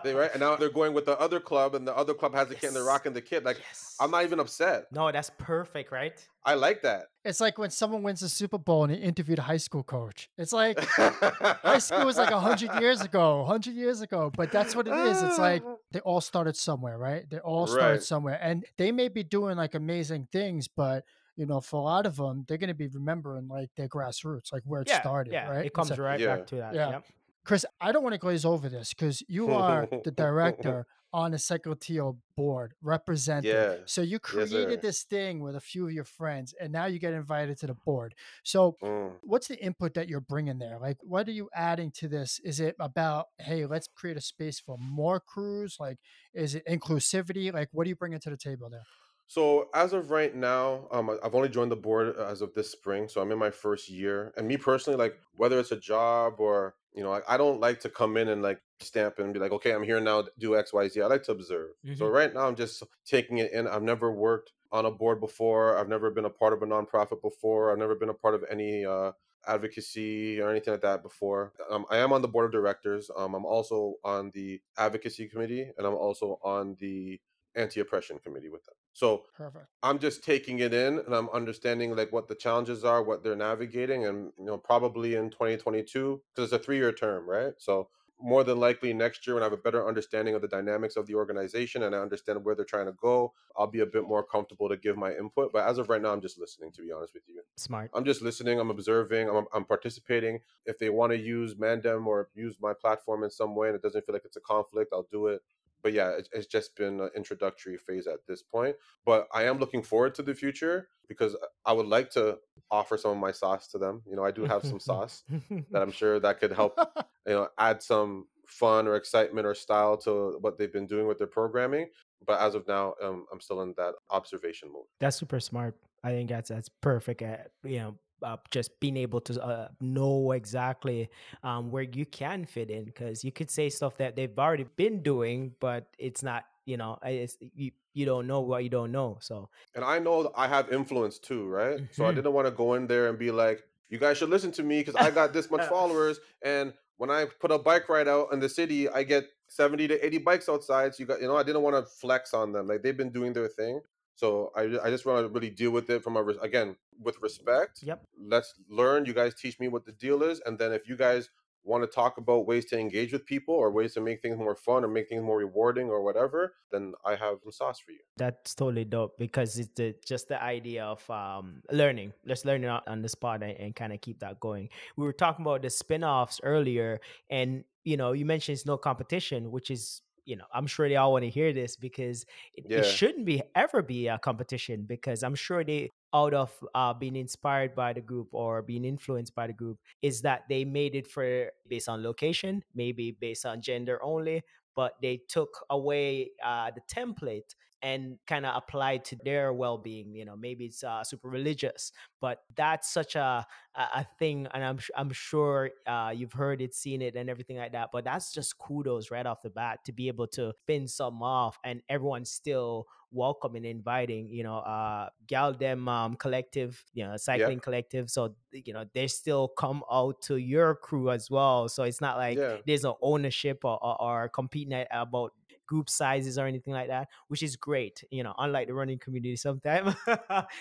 they, right. And now they're going with the other club, and the other club has a yes. kit, and they're rocking the kit. Like yes. I'm not even upset. No, that's perfect, right? I like that. It's like when someone wins the Super Bowl and they interviewed a high school coach. It's like high school was like a hundred years ago, hundred years ago. But that's what it is. It's like they all started somewhere, right? They all started right. somewhere, and they may be doing like amazing things, but you know, for a lot of them, they're going to be remembering like their grassroots, like where it yeah, started, yeah. right? It comes so, right yeah. back to that. Yeah. Yep. Chris, I don't want to glaze over this because you are the director on the CycleTO board, representing. Yeah. So you created yes, this thing with a few of your friends, and now you get invited to the board. So mm. what's the input that you're bringing there? Like, what are you adding to this? Is it about, hey, let's create a space for more crews? Like, is it inclusivity? Like, what are you bringing to the table there? So as of right now, um, I've only joined the board as of this spring. So I'm in my first year. And me personally, like whether it's a job or, you know, I, I don't like to come in and like stamp and be like, okay, I'm here now, do X, Y, Z. I like to observe. Mm-hmm. So right now I'm just taking it in. I've never worked on a board before. I've never been a part of a nonprofit before. I've never been a part of any uh, advocacy or anything like that before. Um, I am on the board of directors. Um, I'm also on the advocacy committee, and I'm also on the anti-oppression committee with them. So Perfect. I'm just taking it in, and I'm understanding like what the challenges are, what they're navigating, and you know, probably in twenty twenty-two, because it's a three-year term, right? So more than likely next year, when I have a better understanding of the dynamics of the organization and I understand where they're trying to go, I'll be a bit more comfortable to give my input. But as of right now, I'm just listening, to be honest with you. Smart. I'm just listening. I'm observing. I'm, I'm participating. If they want to use Mandem or use my platform in some way and it doesn't feel like it's a conflict, I'll do it. But yeah, it's just been an introductory phase at this point. But I am looking forward to the future because I would like to offer some of my sauce to them. You know, I do have some sauce that I'm sure that could help, you know, add some fun or excitement or style to what they've been doing with their programming. But as of now, um, I'm still in that observation mode. That's super smart. I think that's that's perfect at, you know, Uh, just being able to uh, know exactly um, where you can fit in, because you could say stuff that they've already been doing, but it's not, you know, it's, you, you don't know what you don't know. So, and I know I have influence too, right? Mm-hmm. So I didn't want to go in there and be like, you guys should listen to me because I got this much followers, and when I put a bike ride out in the city, I get seventy to eighty bikes outside. So you got, you know, I didn't want to flex on them. Like, they've been doing their thing. So I, I just want to really deal with it from a, again, with respect. Yep. Let's learn. You guys teach me what the deal is. And then if you guys want to talk about ways to engage with people or ways to make things more fun or make things more rewarding or whatever, then I have some sauce for you. That's totally dope, because it's the, just the idea of um, learning. Let's learn it on the spot and, and kind of keep that going. We were talking about the spin-offs earlier, and, you know, you mentioned it's no competition, which is, you know, I'm sure they all want to hear this, because it, yeah. it shouldn't be ever be a competition, because I'm sure they, out of uh, being inspired by the group or being influenced by the group, is that they made it for based on location, maybe based on gender only, but they took away uh, the template and kind of applied to their well-being. You know, maybe it's uh, super religious, but that's such a a thing, and I'm I'm sure uh, you've heard it, seen it, and everything like that. But that's just kudos right off the bat to be able to spin some off, and everyone's still welcome and inviting. You know, uh, Galdem um, collective, you know, cycling yeah. collective. So you know, they still come out to your crew as well. So it's not like yeah. there's no ownership or or, or competing about group sizes or anything like that, which is great, you know, unlike the running community sometimes.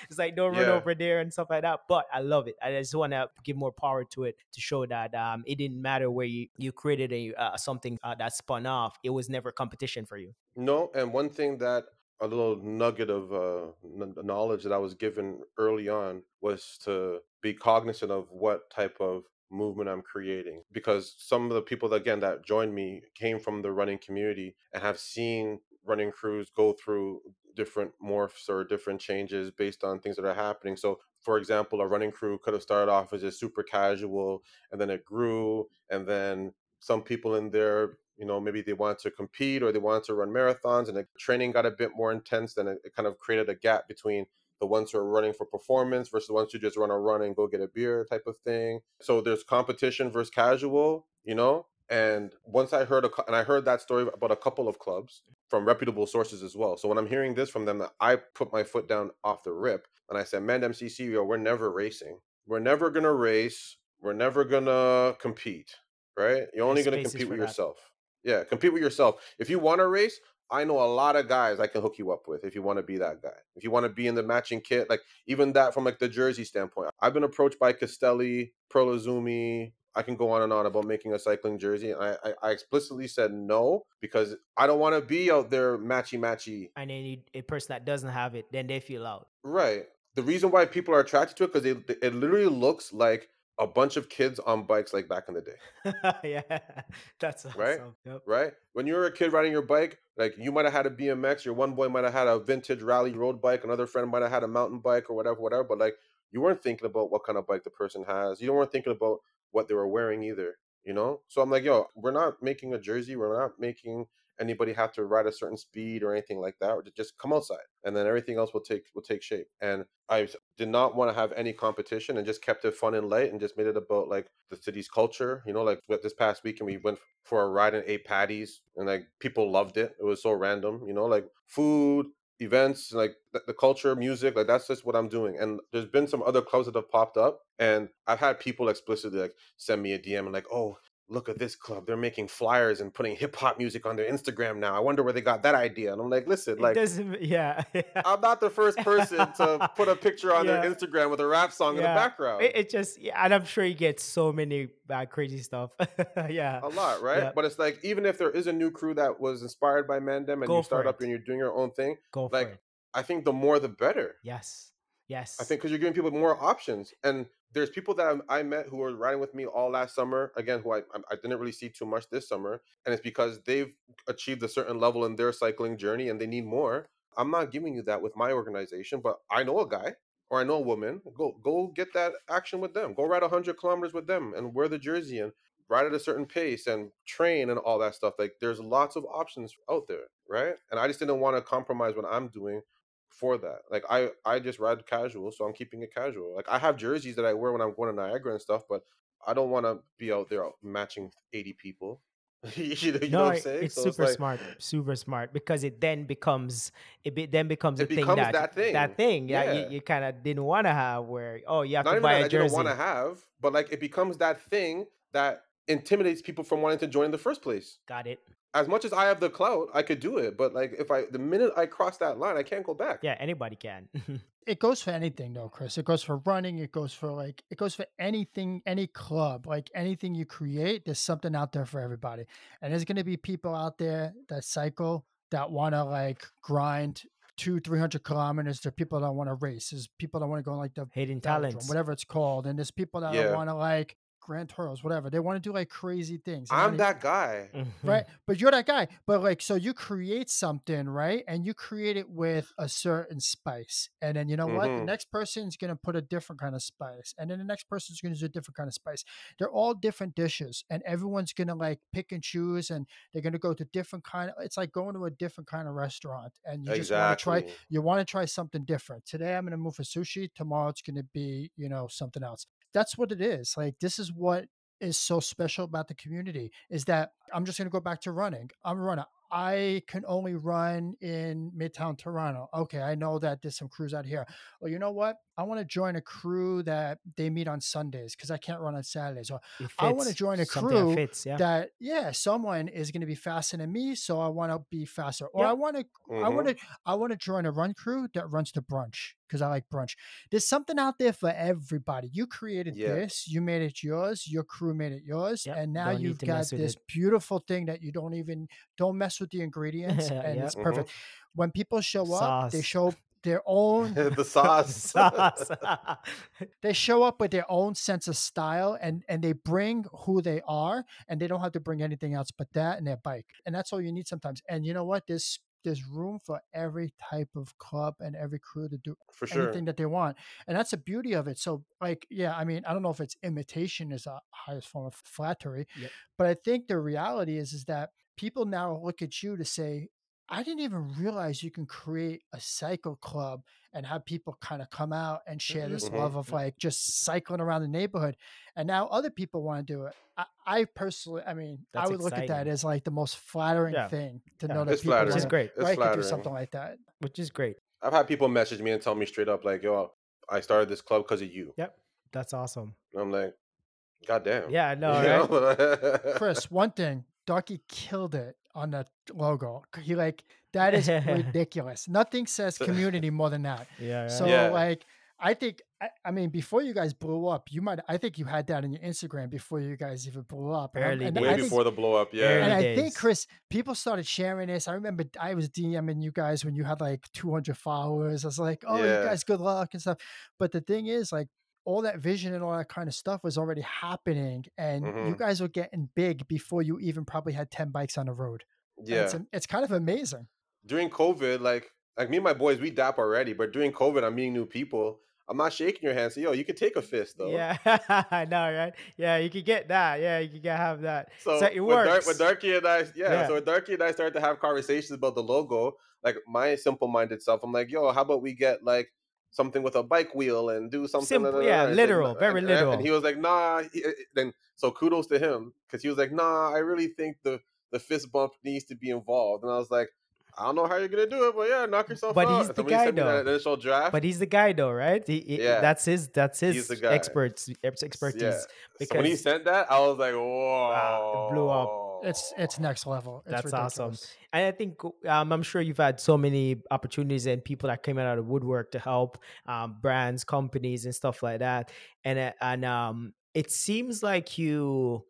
It's like, don't yeah. run over there and stuff like that. But I love it. I just want to give more power to it, to show that um, it didn't matter where you, you created a, uh, something uh, that spun off. It was never competition for you. No, and one thing that a little nugget of uh, knowledge that I was given early on was to be cognizant of what type of movement I'm creating, because some of the people that, again, that joined me came from the running community and have seen running crews go through different morphs or different changes based on things that are happening. So for example, a running crew could have started off as just super casual, and then it grew, and then some people in there, you know, maybe they wanted to compete or they wanted to run marathons, and the training got a bit more intense, and it, it kind of created a gap between the ones who are running for performance versus the ones who just run a run and go get a beer type of thing. So there's competition versus casual, you know? And once I heard, a, and I heard that story about a couple of clubs from reputable sources as well. So when I'm hearing this from them, I put my foot down off the rip and I said, Mandem C C, yo, we're never racing. We're never going to race. We're never going to compete, right? You're only going to compete with yourself. Yeah, compete with yourself. If you want to race, I know a lot of guys I can hook you up with if you want to be that guy. If you want to be in the matching kit, like even that from like the jersey standpoint. I've been approached by Castelli, Pearl Izumi. I can go on and on about making a cycling jersey. And I, I, I explicitly said no because I don't want to be out there matchy-matchy. And they need a person that doesn't have it, then they feel out. Right. The reason why people are attracted to it because they, it literally looks like a bunch of kids on bikes like back in the day. Yeah, that's awesome. Right? Yep. Right? When you were a kid riding your bike, like you might have had a B M X, your one boy might have had a vintage rally road bike, another friend might have had a mountain bike or whatever, whatever. But like you weren't thinking about what kind of bike the person has. You weren't thinking about what they were wearing either, you know? So I'm like, yo, we're not making a jersey. We're not making anybody have to ride a certain speed or anything like that. Or just come outside and then everything else will take will take shape. And I did not want to have any competition and just kept it fun and light and just made it about like the city's culture, you know, like this past weekend we went for a ride in eight patties and like people loved it. It was so random, you know, like food, events, like the, the culture, music, like that's just what I'm doing. And there's been some other clubs that have popped up and I've had people explicitly like send me a D M and like, oh, look at this club. They're making flyers and putting hip hop music on their Instagram now. I wonder where they got that idea. And I'm like, listen, it like, doesn't, yeah, yeah. I'm not the first person to put a picture on yeah. their Instagram with a rap song yeah. in the background. It, it just, yeah, and I'm sure you get so many uh, crazy stuff. Yeah. A lot, right? Yeah. But it's like, even if there is a new crew that was inspired by Mandem and Go you start it. up and you're doing your own thing, Go like, for it. I think the more the better. Yes. Yes. I think because you're giving people more options. And there's people that I met who were riding with me all last summer, again, who I, I didn't really see too much this summer. And it's because they've achieved a certain level in their cycling journey and they need more. I'm not giving you that with my organization, but I know a guy or I know a woman. Go go get that action with them. Go ride one hundred kilometers with them and wear the jersey and ride at a certain pace and train and all that stuff. Like there's lots of options out there, right? And I just didn't want to compromise what I'm doing for that. Like I I just ride casual, so I'm keeping it casual. Like I have jerseys that I wear when I'm going to Niagara and stuff, but I don't want to be out there matching eighty people. You know, no, you know what I'm saying? It's so super it's like, smart, super smart, because it then becomes it be, then becomes it a becomes thing that, that thing that thing yeah, yeah. you, you kind of didn't want to have where oh you have Not to even buy that a I jersey. Didn't want to have, but like it becomes that thing that intimidates people from wanting to join in the first place. Got it. As much as I have the clout, I could do it. But like, if I, the minute I cross that line, I can't go back. Yeah, anybody can. It goes for anything though, Chris. It goes for running. It goes for like, it goes for anything, any club, like anything you create, there's something out there for everybody. And there's going to be people out there that cycle that want to like grind two, three hundred kilometers. There are people that want to race. There's people that want to go like the hidden talents, whatever it's called. And there's people that yeah. want to like, Grand Tours, whatever. They want to do like crazy things. They I'm that to, guy. Right? But you're that guy. But like, so you create something, right? And you create it with a certain spice. And then you know mm-hmm. what? The next person's going to put a different kind of spice. And then the next person's going to do a different kind of spice. They're all different dishes. And everyone's going to like pick and choose. And they're going to go to different kind of, it's like going to a different kind of restaurant. And you exactly. just want to try, you want to try something different. Today I'm going to move for sushi. Tomorrow it's going to be, you know, something else. That's what it is. Like, this is what is so special about the community is that I'm just going to go back to running. I'm a runner. I can only run in Midtown Toronto. Okay. I know that there's some crews out here. Well, you know what? I want to join a crew that they meet on Sundays because I can't run on Saturdays. Or so I want to join a Something crew that, fits, yeah. that, yeah, someone is going to be faster than me. So I want to be faster. Or yeah. I want to, mm-hmm. I want to, I want to join a run crew that runs to brunch because I like brunch. There's something out there for everybody. You created yeah. this, you made it yours, your crew made it yours. Yep. And now don't you've got this it. beautiful thing that you don't even, don't mess with the ingredients and yeah. it's perfect. Mm-hmm. When people show sauce. up, they show their own the sauce. sauce. They show up with their own sense of style and and they bring who they are and they don't have to bring anything else but that and their bike. And that's all you need sometimes. And you know what? There's there's room for every type of club and every crew to do for sure. anything that they want. And that's the beauty of it. So like, yeah, I mean, I don't know if it's imitation is a highest form of flattery, yep. but I think the reality is, is that people now look at you to say, I didn't even realize you can create a cycle club and have people kind of come out and share this mm-hmm. love of like just cycling around the neighborhood. And now other people want to do it. I, I personally, I mean, That's I would exciting. Look at that as like the most flattering yeah. thing to yeah. know that it's people flattering. Which is great. It's right, flattering. Could do something like that. Which is great. I've had people message me and tell me straight up like, yo, I started this club because of you. Yep. That's awesome. And I'm like, God damn. Yeah, no, you right? know? Chris, one thing, Darkie killed it on the logo. He like, that is ridiculous. Nothing says community more than that. Yeah. yeah. So yeah. like, I think, I, I mean, before you guys blew up, you might, I think you had that on your Instagram before you guys even blew up. Early and, and Way I before think, the blow up. Yeah. And days. I think, Chris, people started sharing this. I remember I was DMing you guys when you had like two hundred followers. I was like, oh, yeah. you guys, good luck and stuff. But the thing is like, all that vision and all that kind of stuff was already happening. And mm-hmm. you guys were getting big before you even probably had ten bikes on the road. Yeah. It's, it's kind of amazing. During COVID, like, like me and my boys, we dap already, but during COVID, I'm meeting new people. I'm not shaking your hand. So, yo, you could take a fist though. Yeah, I know, right? Yeah, you could get that. Yeah, you could have that. So, so it works. When Dar- Darkie and I, yeah, yeah. So when Darkie and I started to have conversations about the logo, like my simple-minded self, I'm like, yo, how about we get like, something with a bike wheel and do something. Simple, yeah, literal, and, very and, literal. And he was like, nah. He, then so kudos to him because he was like, nah, I really think the, the fist bump needs to be involved. And I was like, I don't know how you're going to do it, but yeah, knock yourself but out. But he's and the guy though. That initial draft. But he's the guy though, right? He, he, yeah. That's his, that's his experts, expertise. Yeah. Because so when he sent that, I was like, whoa. Wow, it blew up. It's it's next level. It's That's ridiculous. Awesome. And I think um, I'm sure you've had so many opportunities and people that came out of the woodwork to help um, brands, companies, and stuff like that. And and um, it seems like you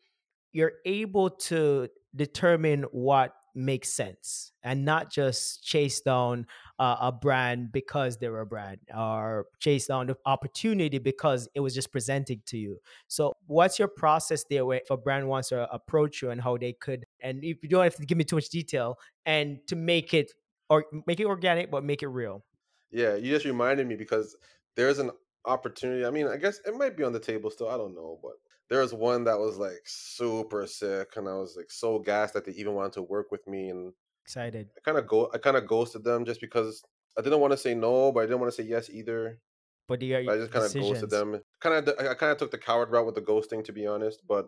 you're able to determine what makes sense and not just chase down uh, a brand because they're a brand or chase down the opportunity because it was just presented to you. So what's your process there where if a brand wants to approach you and how they could, and if you don't have to give me too much detail and to make it or make it organic, but make it real. Yeah. You just reminded me because there's an opportunity. I mean, I guess it might be on the table still. I don't know, but there was one that was like super sick and I was like so gassed that they even wanted to work with me and excited. I kind of go, I kind of ghosted them just because I didn't want to say no, but I didn't want to say yes either. But, the, but I just kind of ghosted them. Kind of, I kind of took the coward route with the ghosting, to be honest. But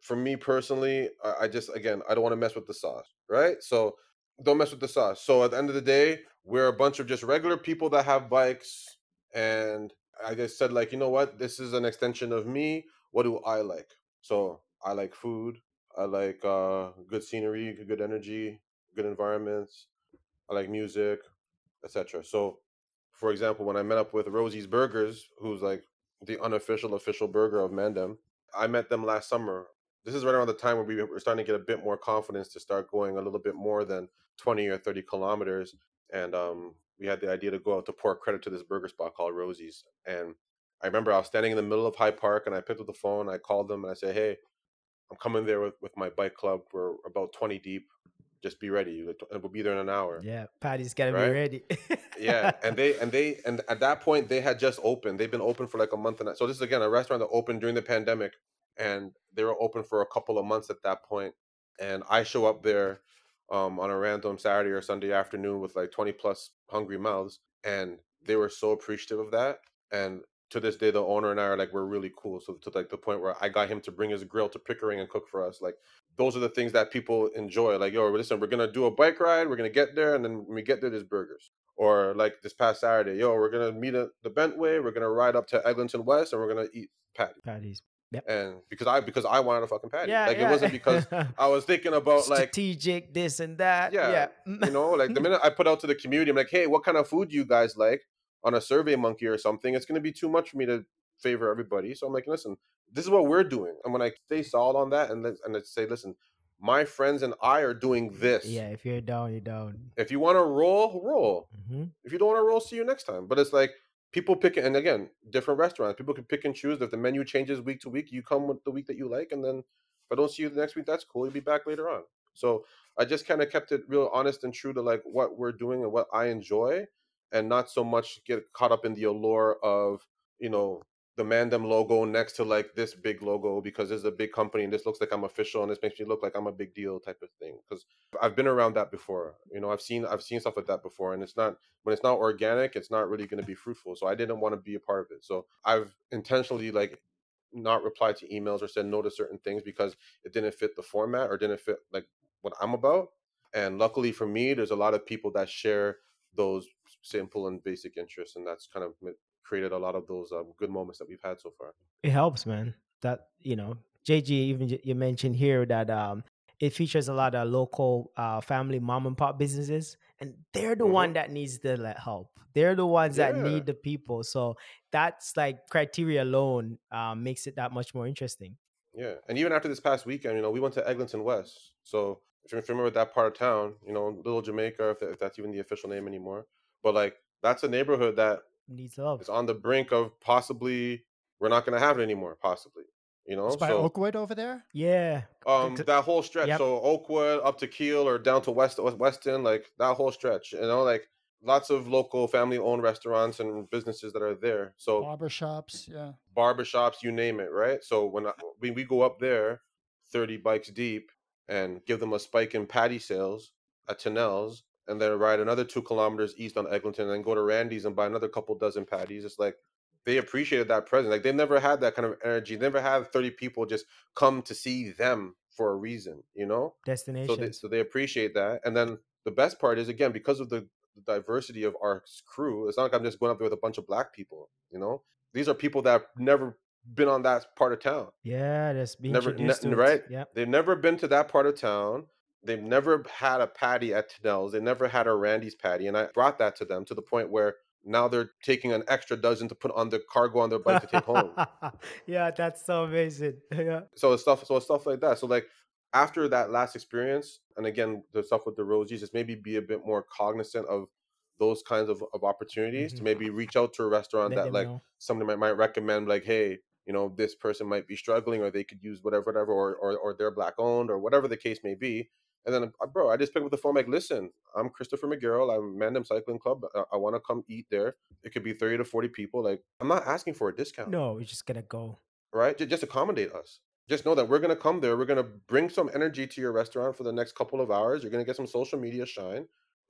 for me personally, I, I just again, I don't want to mess with the sauce, right? So don't mess with the sauce. So at the end of the day, we're a bunch of just regular people that have bikes, and I just said like, you know what? This is an extension of me. What do I like? So I like food. I like uh, good scenery, good energy, good environments. I like music, et cetera. So, for example, when I met up with Rosie's Burgers, who's like the unofficial official burger of Mandem, I met them last summer. This is right around the time where we were starting to get a bit more confidence to start going a little bit more than twenty or thirty kilometers. And um, we had the idea to go out to pour credit to this burger spot called Rosie's. And I remember I was standing in the middle of Hyde Park and I picked up the phone, I called them and I said, hey, I'm coming there with, with my bike club. We're about twenty deep. Just be ready. We'll be there in an hour. Yeah. Patty's got to right? be ready. yeah. And they, and they, and at that point they had just opened. They've been open for like a month and a, so this is again, a restaurant that opened during the pandemic and they were open for a couple of months at that point. And I show up there um, on a random Saturday or Sunday afternoon with like twenty plus hungry mouths. And they were so appreciative of that. And to this day, the owner and I are like, we're really cool. So to like the point where I got him to bring his grill to Pickering and cook for us. Like those are the things that people enjoy. Like, yo, listen, we're going to do a bike ride. We're going to get there. And then when we get there, there's burgers. Or like this past Saturday, yo, we're going to meet at the Bentway. We're going to ride up to Eglinton West and we're going to eat patty. patties. Yep. And because I, because I wanted a fucking patty. Yeah, like yeah. It wasn't because I was thinking about like strategic this and that. Yeah. yeah. You know, like the minute I put out to the community, I'm like, hey, what kind of food do you guys like? On a Survey Monkey or something, it's going to be too much for me to favor everybody. So I'm like, listen, this is what we're doing. And when I stay solid on that and and I say, listen, my friends and I are doing this. Yeah, if you're down, you're down. If you want to roll, roll. Mm-hmm. If you don't want to roll, see you next time. But it's like people pick, and again, different restaurants, people can pick and choose. If the menu changes week to week, you come with the week that you like. And then if I don't see you the next week, that's cool. You'll be back later on. So I just kind of kept it real honest and true to like what we're doing and what I enjoy, and not so much get caught up in the allure of, you know, the Mandem logo next to like this big logo because this is a big company and this looks like I'm official and this makes me look like I'm a big deal type of thing. Because I've been around that before, you know, I've seen I've seen stuff like that before, and it's not, when it's not organic, it's not really going to be fruitful. So I didn't want to be a part of it. So I've intentionally like not replied to emails or said no to certain things because it didn't fit the format or didn't fit like what I'm about. And luckily for me, there's a lot of people that share those simple and basic interests, and that's kind of created a lot of those um, good moments that we've had so far. It helps, man. That, you know, J G, even you mentioned here that um, it features a lot of local uh, family mom and pop businesses, and they're the mm-hmm. one that needs the help. They're the ones yeah. that need the people. So that's like criteria alone uh, makes it that much more interesting. Yeah. And even after this past weekend, you know, we went to Eglinton West. So if you're familiar with that part of town, you know, Little Jamaica, if that's even the official name anymore, but like that's a neighborhood that needs love. It's on the brink of possibly we're not going to have it anymore, possibly, you know. It's by so, Oakwood over there? Yeah. Um, that whole stretch. Yep. So Oakwood up to Kiel or down to West Weston, like that whole stretch, you know, like lots of local family-owned restaurants and businesses that are there. So barbershops, yeah. Barbershops, you name it, right? So when I, when we go up there thirty bikes deep and give them a spike in patty sales at Tunnell's, and then ride another two kilometers east on Eglinton and then go to Randy's and buy another couple dozen patties. It's like they appreciated that presence. Like they never had that kind of energy. They never had thirty people just come to see them for a reason, you know? Destination. So they, so they appreciate that. And then the best part is, again, because of the diversity of our crew, it's not like I'm just going up there with a bunch of black people, you know? These are people that have never been on that part of town. Yeah, that's being never, introduced ne- to right? Yep. They've never been to that part of town. They've never had a patty at Tunnell's. They never had a Randy's patty. And I brought that to them to the point where now they're taking an extra dozen to put on the cargo on their bike to take home. Yeah, that's so amazing. Yeah. So it's stuff, so it's stuff like that. So like after that last experience, and again, the stuff with the Rosie's, just maybe be a bit more cognizant of those kinds of, of opportunities mm-hmm. to maybe reach out to a restaurant Let that like know. Somebody might, might recommend like, hey, you know, this person might be struggling or they could use whatever, whatever, or or, or they're black owned or whatever the case may be. And then, bro, I just picked up the phone, like, listen, I'm Christopher McGarroll. I'm Mandem Cycling Club. I, I want to come eat there. It could be thirty to forty people. Like, I'm not asking for a discount. No, we're just going to go. Right? J- just accommodate us. Just know that we're going to come there. We're going to bring some energy to your restaurant for the next couple of hours. You're going to get some social media shine.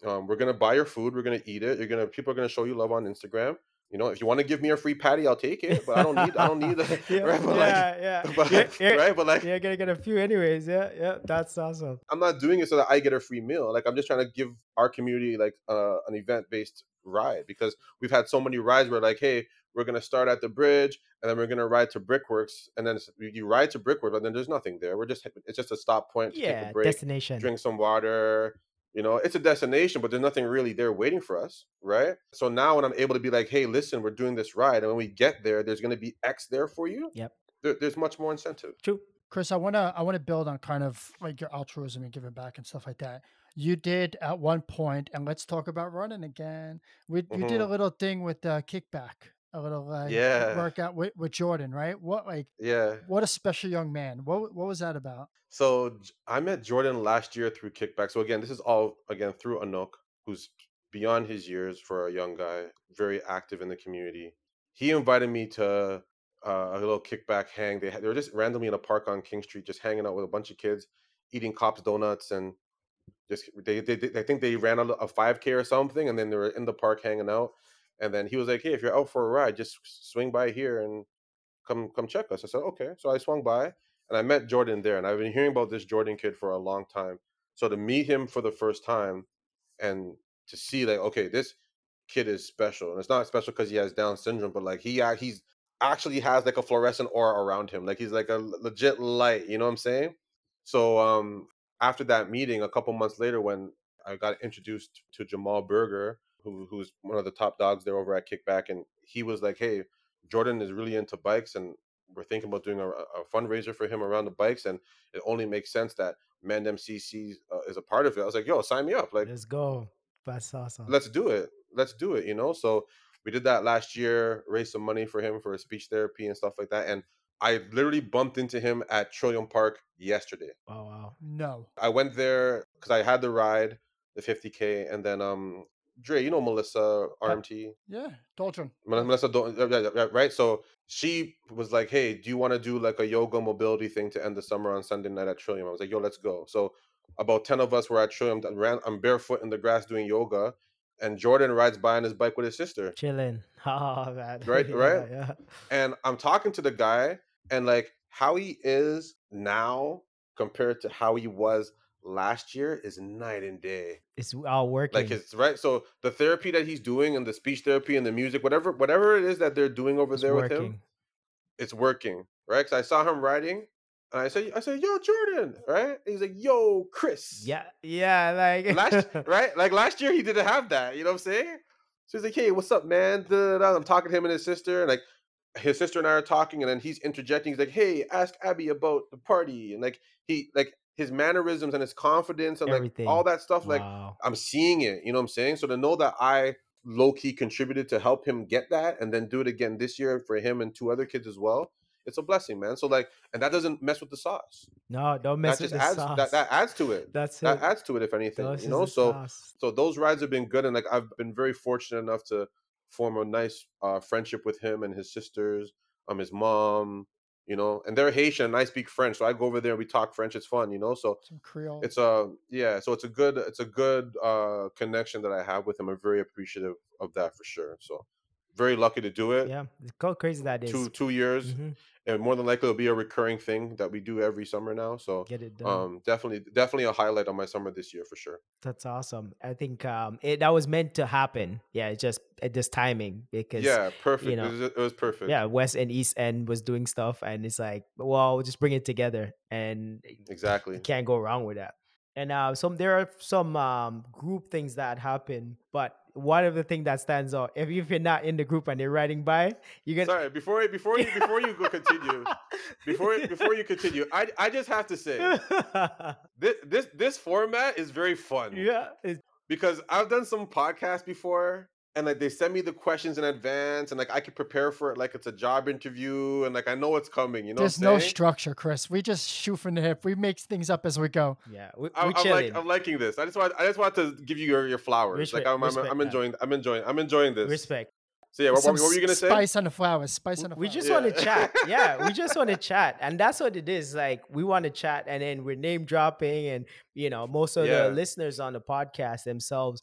Um, we're going to buy your food. We're going to eat it. You're going to, people are going to show you love on Instagram. You know, if you want to give me a free patty, I'll take it, but I don't need, I don't need it. yeah, right? But yeah, like, yeah. But, yeah, right? But like, you're going to get a few anyways. Yeah, yeah, that's awesome. I'm not doing it so that I get a free meal. Like, I'm just trying to give our community like uh, an event-based ride, because we've had so many rides where like, hey, we're going to start at the bridge and then we're going to ride to Brickworks. And then you ride to Brickworks, but then there's nothing there. We're just, it's just a stop point to yeah, take a break, destination. Drink some water. You know, it's a destination, but there's nothing really there waiting for us, right? So now when I'm able to be like, hey, listen, we're doing this ride, and when we get there, there's going to be X there for you. Yep. There, there's much more incentive. True. Chris, I want to I want to build on kind of like your altruism and giving back and stuff like that. You did at one point, and let's talk about running again. We mm-hmm. You did a little thing with uh, Kickback, a little uh, yeah. workout with, with Jordan, right? What like yeah. What a special young man. What what was that about? So I met Jordan last year through Kickback. So again, this is all, again, through Anouk, who's beyond his years for a young guy, very active in the community. He invited me to uh, a little Kickback hang. They, they were just randomly in a park on King Street, just hanging out with a bunch of kids, eating Cops donuts. And just they, they, they I think they ran a, a five K or something, and then they were in the park hanging out. And then he was like, hey, if you're out for a ride, just swing by here and come come check us. I said, okay. So I swung by. And I met Jordan there, and I've been hearing about this Jordan kid for a long time. So to meet him for the first time and to see like, okay, this kid is special. And it's not special because he has Down syndrome, but like he he's actually has like a fluorescent aura around him. Like he's like a legit light, you know what I'm saying? So um, after that meeting, a couple months later, when I got introduced to Jamal Berger, who who's one of the top dogs there over at Kickback, and he was like, hey, Jordan is really into bikes, and we're thinking about doing a, a fundraiser for him around the bikes, and it only makes sense that Mandem C C uh, is a part of it. I was like, yo, sign me up. Like, let's go. That's awesome. Let's do it. Let's do it, you know? So we did that last year, raised some money for him for his speech therapy and stuff like that. And I literally bumped into him at Trillium Park yesterday. Oh, wow. No. I went there because I had the ride, the fifty K, and then um, Dre, you know Melissa, R M T? Yeah, Dalton. Melissa, right? So she was like, hey, do you want to do like a yoga mobility thing to end the summer on Sunday night at Trillium? I was like, yo, let's go. So about ten of us were at Trillium. I'm barefoot in the grass doing yoga. And Jordan rides by on his bike with his sister. Chilling. Oh, man. Right, yeah, right? Yeah. And I'm talking to the guy, and like how he is now compared to how he was last year is night and day. It's all working. Like it's right. So the therapy that he's doing and the speech therapy and the music, whatever, whatever it is that they're doing over it's there working. with him, it's working. Right. Cause I saw him riding. And I said, I said, yo, Jordan, right? He's like, yo, Chris. Yeah, yeah, like last, right? Like last year he didn't have that. You know what I'm saying? So he's like, hey, what's up, man? Da, da, da. I'm talking to him and his sister, and like his sister and I are talking, and then he's interjecting. He's like, hey, ask Abby about the party, and like he, like his mannerisms and his confidence and everything. Like all that stuff. Like wow. I'm seeing it. You know what I'm saying? So to know that I low key contributed to help him get that, and then do it again this year for him and two other kids as well. It's a blessing, man. So like, and that doesn't mess with the sauce. No, don't mess that with the adds, sauce. That, that adds to it. That's that it. adds to it, if anything. Those you know, so sauce. so those rides have been good, and like I've been very fortunate enough to form a nice uh, friendship with him and his sisters, um, his mom. You know, and they're Haitian, and I speak French, so I go over there and we talk French. It's fun, you know. So some Creole. It's a yeah. So it's a good, it's a good uh, connection that I have with him. I'm very appreciative of that for sure. So. Very lucky to do it. Yeah, it's so crazy that is. Two two years, mm-hmm. and more than likely it'll be a recurring thing that we do every summer now. So get it done. Um, definitely, definitely a highlight on my summer this year for sure. That's awesome. I think um, it that was meant to happen. Yeah, it just at this timing because yeah, perfect. You know, it, was, it was perfect. Yeah, West and East End was doing stuff, and it's like, well, we'll just bring it together, and exactly, you can't go wrong with that. And uh, some there are some um, group things that happen, but. One of the things that stands out, if you're not in the group and they're riding by, you get. Sorry, before before you before you go continue, before before you continue, I I just have to say, this this this format is very fun. Yeah, it's... because I've done some podcasts before, and like they send me the questions in advance, and like I can prepare for it, like it's a job interview, and like I know what's coming. You know, there's no structure, Chris. We just shoot from the hip. We make things up as we go. Yeah, we, I'm, I'm like I'm liking this. I just want I just want to give you your, your flowers. Respect, like I'm, respect, I'm, I'm enjoying I'm enjoying I'm enjoying this. Respect. So yeah, what, what, what were you gonna say? Spice on the flowers. Spice on the flowers. We just yeah. want to chat. Yeah, we just want to chat, and that's what it is. Like we want to chat, and then we're name dropping, and you know, most of yeah. the listeners on the podcast themselves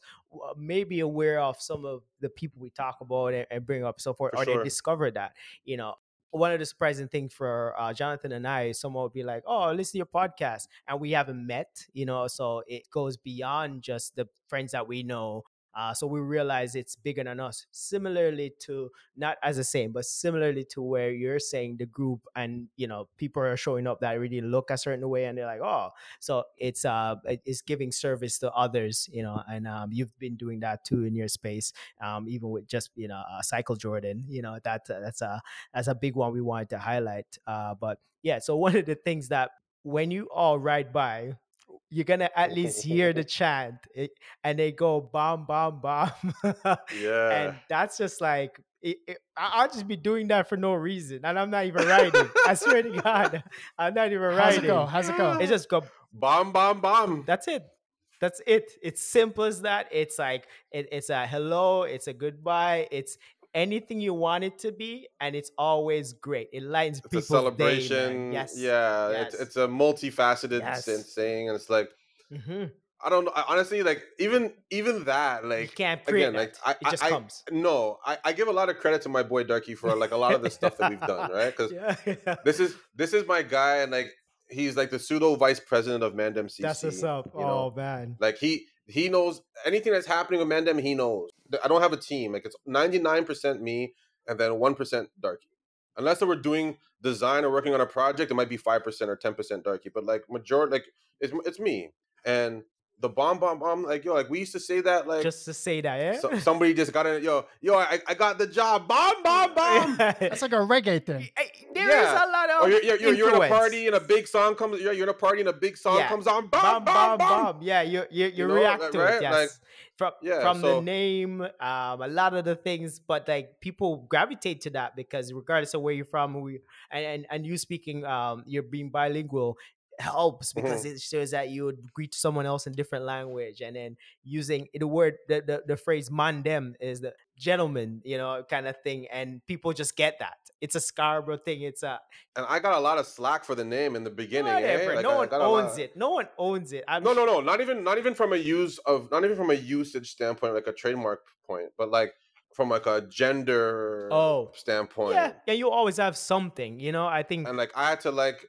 may be aware of some of the people we talk about and, and bring up so forth, for or sure. they discover that. You know, one of the surprising things for uh, Jonathan and I is someone would be like, "Oh, listen to your podcast," and we haven't met. You know, so it goes beyond just the friends that we know. Uh, so we realize it's bigger than us, similarly to not as the same, but similarly to where you're saying the group and, you know, people are showing up that really look a certain way and they're like, oh, so it's uh, it's giving service to others, you know, and um, you've been doing that too in your space, um, even with just, you know, uh, Cycle Jordan, you know, that uh, that's a that's a big one we wanted to highlight. Uh, but yeah, so one of the things that when you all ride by, you're going to at least hear the chant it, and they go bomb, bomb, bomb. Yeah. And that's just like, it, it, I'll just be doing that for no reason. And I'm not even riding. I swear to God, I'm not even riding. How's it go? How's it go? It just go bomb, bomb, bomb. That's it. That's it. It's simple as that. It's like, it, it's a hello. It's a goodbye. It's anything you want it to be, and it's always great. It lightens it's people's a celebration day, yes yeah yes. It's, it's a multifaceted yes. thing, and it's like mm-hmm. I don't know, I, honestly, like even even that, like you can't again, like I, it just I, comes. I, no I, I give a lot of credit to my boy Darkie for like a lot of the stuff that we've done, right? Because yeah, yeah. this is this is my guy, and like he's like the pseudo vice president of Mandem C C. That's what's up. You know? Oh man, like he He knows anything that's happening with Mandem. He knows. I don't have a team. Like it's ninety-nine percent me, and then one percent Darkie. Unless we're doing design or working on a project, it might be five percent or ten percent Darkie. But like majority, like it's it's me. And the bomb, bomb, bomb. Like yo, like we used to say that. Like just to say that, yeah. So, somebody just got it. Yo, yo, I, I got the job. Bomb, bomb, bomb. That's like a reggae thing. I, there yeah. is a lot of or you're, you're, you're, you're in a party and a big song comes. You're, you're in a party and a big song yeah. comes on. Bob, Bob, Bob. Yeah, you you, you, you know, react like, to right? it. Yes. Like, from yeah, from so. the name, um, a lot of the things, but like people gravitate to that because regardless of where you're from, who you, and, and and you speaking, um, you're being bilingual. Helps because mm-hmm. it shows that you would greet someone else in different language, and then using the word, the the, the phrase "mandem" is the gentleman, you know, kind of thing, and people just get that. It's a Scarborough thing. It's a and I got a lot of slack for the name in the beginning. Whatever. Eh? Like no I, one I owns of... it. No one owns it. I'm no, no, no. Not even, not even from a use of, not even from a usage standpoint, like a trademark point, but like. From like a gender oh. standpoint. Yeah, yeah. You always have something, you know. I think, and like I had to like.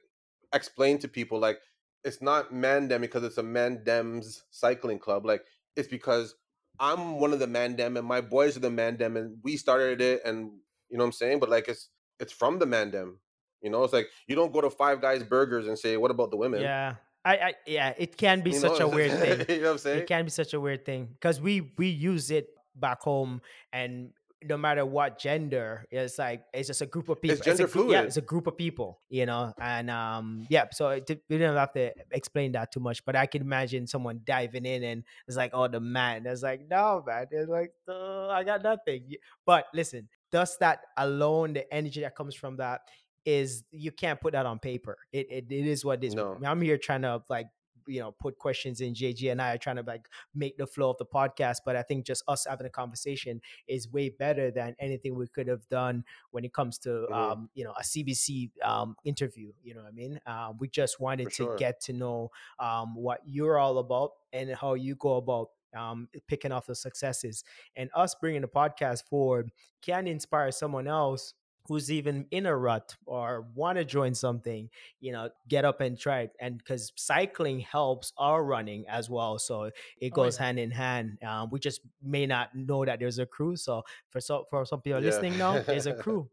explain to people like it's not Mandem because it's a Mandem's cycling club. Like it's because I'm one of the Mandem and my boys are the Mandem and we started it, and you know what I'm saying? But like it's it's from the Mandem. You know, it's like you don't go to Five Guys Burgers and say, what about the women? Yeah. I, I yeah, it can be you such know? a weird thing. You know what I'm saying? It can be such a weird thing. Because we we use it back home, and no matter what gender, it's like it's just a group of people. It's gender it's a, fluid. Yeah, it's a group of people, you know. And um, yeah, so it, we didn't have to explain that too much. But I can imagine someone diving in and it's like, "Oh, the man." It's like, "No, man." It's like, oh, "I got nothing." But listen, just that alone, the energy that comes from that is you can't put that on paper. It it, it is what it is. No. I'm here trying to like. you know, put questions in. J G and I are trying to like make the flow of the podcast, but I think just us having a conversation is way better than anything we could have done when it comes to, mm-hmm. um, you know, a C B C um, interview, you know what I mean? Um, we just wanted For to sure. get to know um, what you're all about and how you go about um, picking off the successes, and us bringing the podcast forward can inspire someone else who's even in a rut or want to join something, you know, get up and try it. And because cycling helps our running as well. So it goes oh, yeah. hand in hand. Um, we just may not know that there's a crew. So for, so, for some people yeah. listening now, there's a crew.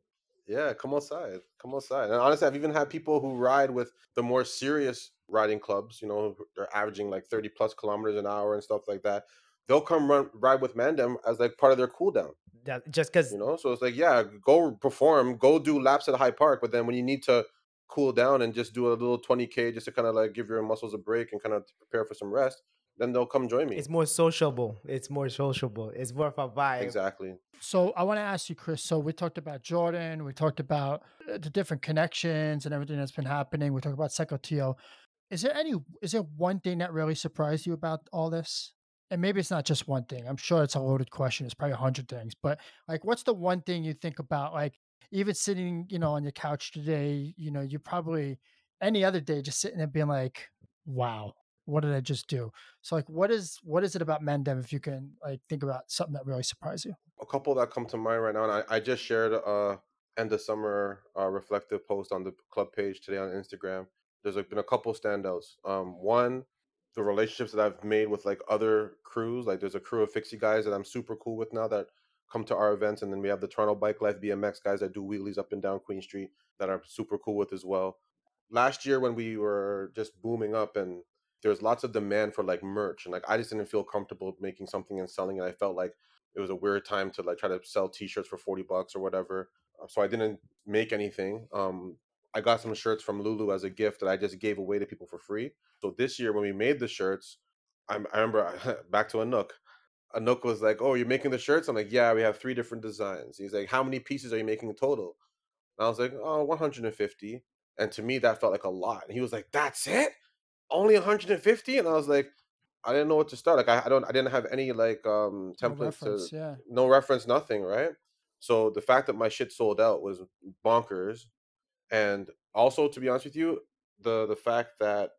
Yeah, come outside. Come outside. And honestly, I've even had people who ride with the more serious riding clubs, you know, they're averaging like thirty plus kilometers an hour and stuff like that. They'll come run, ride with Mandem as like part of their cool down. That, just because, you know, so it's like, yeah, go perform, go do laps at High Park. But then when you need to cool down and just do a little twenty K just to kind of like give your muscles a break and kind of prepare for some rest, then they'll come join me. It's more sociable. It's more sociable. It's more of a vibe. Exactly. So I want to ask you, Chris. So we talked about Jordan. We talked about the different connections and everything that's been happening. We talked about CycleTO. Is there any, is there one thing that really surprised you about all this? And maybe it's not just one thing. I'm sure it's a loaded question. It's probably a hundred things. But like, what's the one thing you think about? Like, even sitting, you know, on your couch today, you know, you probably any other day just sitting there being like, "Wow, what did I just do?" So like, what is what is it about Mandem? If you can like think about something that really surprised you. A couple that come to mind right now, and I, I just shared a end of summer uh, reflective post on the club page today on Instagram. There's like been a couple standouts. Um, one. The relationships that I've made with like other crews, like there's a crew of Fixie guys that I'm super cool with now that come to our events, and then we have the Toronto Bike Life B M X guys that do wheelies up and down Queen Street that I'm super cool with as well. Last year when we were just booming up and there was lots of demand for like merch, and like I just didn't feel comfortable making something and selling it. I felt like it was a weird time to like try to sell t-shirts for forty bucks or whatever, so I didn't make anything. um I got some shirts from Lulu as a gift that I just gave away to people for free. So this year when we made the shirts, I'm, I remember back to Anouk. Anouk was like, "Oh, you're making the shirts?" I'm like, "Yeah, we have three different designs." He's like, "How many pieces are you making total?" And I was like, "Oh, one hundred fifty. And to me, that felt like a lot. And he was like, "That's it? Only one hundred fifty? And I was like, I didn't know what to start. Like, I, I don't, I didn't have any like um, templates, no reference, to, yeah. no reference, nothing, right? So the fact that my shit sold out was bonkers. And also, to be honest with you, the the fact that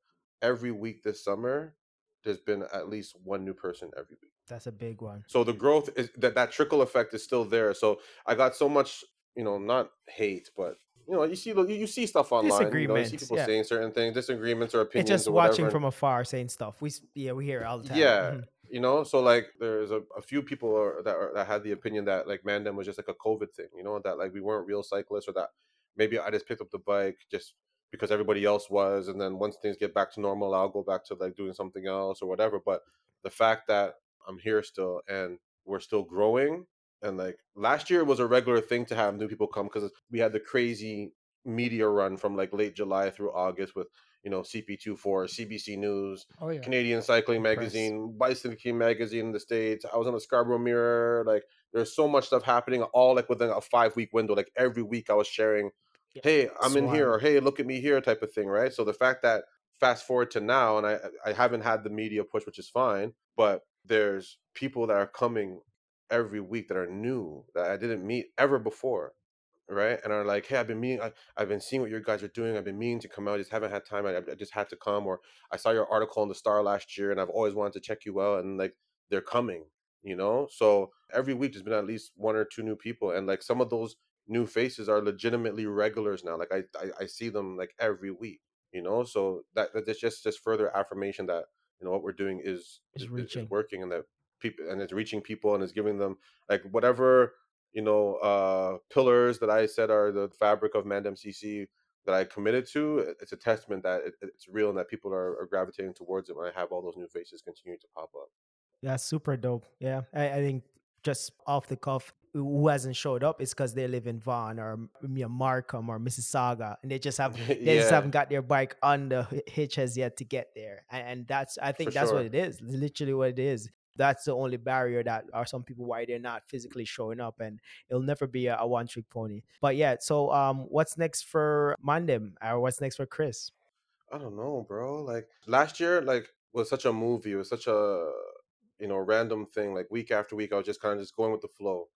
every week this summer, there's been at least one new person every week. That's a big one. So the growth, is that, that trickle effect is still there. So I got so much, you know, not hate, but, you know, you see you see stuff online. Disagreements. You know, you see people yeah. saying certain things, disagreements or opinions. It's just or watching from afar saying stuff. We Yeah, we hear it all the time. Yeah, mm-hmm. you know, so like there's a, a few people are, that, are, that had the opinion that like Mandem was just like a COVID thing, you know, that like we weren't real cyclists, or that maybe I just picked up the bike just because everybody else was. And then once things get back to normal, I'll go back to like doing something else or whatever. But the fact that I'm here still and we're still growing. And like last year was a regular thing to have new people come because we had the crazy media run from like late July through August with, you know, C P twenty-four, C B C News, oh, yeah. Canadian Cycling Magazine, Bicycling Magazine in the States. I was on the Scarborough Mirror. Like, there's so much stuff happening all like within a five week window. Like every week I was sharing, yeah. hey, I'm so in here, or hey, look at me here type of thing, right? So the fact that fast forward to now, and I, I haven't had the media push, which is fine, but there's people that are coming every week that are new that I didn't meet ever before. Right. And are like, hey, I've been meeting, I, I've been seeing what you guys are doing. I've been meaning to come out. I just haven't had time. I, I just had to come. Or I saw your article in the Star last year and I've always wanted to check you out. And like, they're coming, you know? So every week there's been at least one or two new people. And like some of those new faces are legitimately regulars now. Like I, I, I see them like every week, you know? So that that's just, just further affirmation that, you know, what we're doing is, is, is working, and that people, and it's reaching people, and it's giving them like whatever, you know, uh, pillars that I said are the fabric of Mandem C C that I committed to. It's a testament that it, it's real and that people are, are gravitating towards it when I have all those new faces continue to pop up. That's super dope. Yeah. I, I think just off the cuff, who hasn't showed up is because they live in Vaughan or you know, Markham or Mississauga, and they just have they yeah. just haven't got their bike on the hitch as yet to get there. And, and that's, I think For that's sure. what it is. It's literally what it is. That's the only barrier that are some people why they're not physically showing up, and it'll never be a, a one trick pony. But yeah, so um, what's next for Mandem, or what's next for Chris? I don't know, bro. Like last year, like was such a movie. It was such a, you know, random thing. Like week after week, I was just kind of just going with the flow,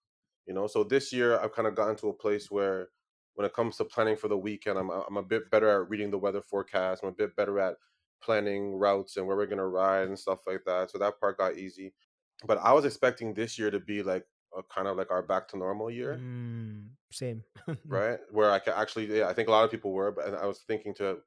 you know? So this year I've kind of gotten to a place where when it comes to planning for the weekend, I'm I'm a bit better at reading the weather forecast. I'm a bit better at planning routes and where we're going to ride and stuff like that. So that part got easy. But I was expecting this year to be like a kind of like our back to normal year. Mm, same. Right? Where I could actually, yeah, I think a lot of people were, but I was thinking to,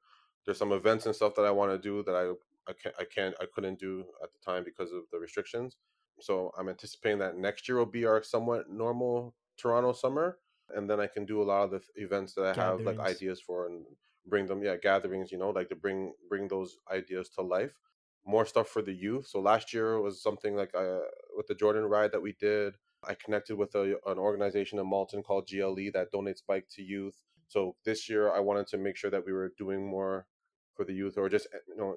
there's some events and stuff that I want to do that I, I can't, I can't, I couldn't do at the time because of the restrictions. So I'm anticipating that next year will be our somewhat normal Toronto summer. And then I can do a lot of the events that I Gatherings. have like ideas for and bring them, yeah, gatherings, you know, like to bring bring those ideas to life. More stuff for the youth. So last year was something like uh, with the Jordan ride that we did. I connected with a, an organization in Malton called G L E that donates bike to youth. So this year I wanted to make sure that we were doing more for the youth, or just, you know,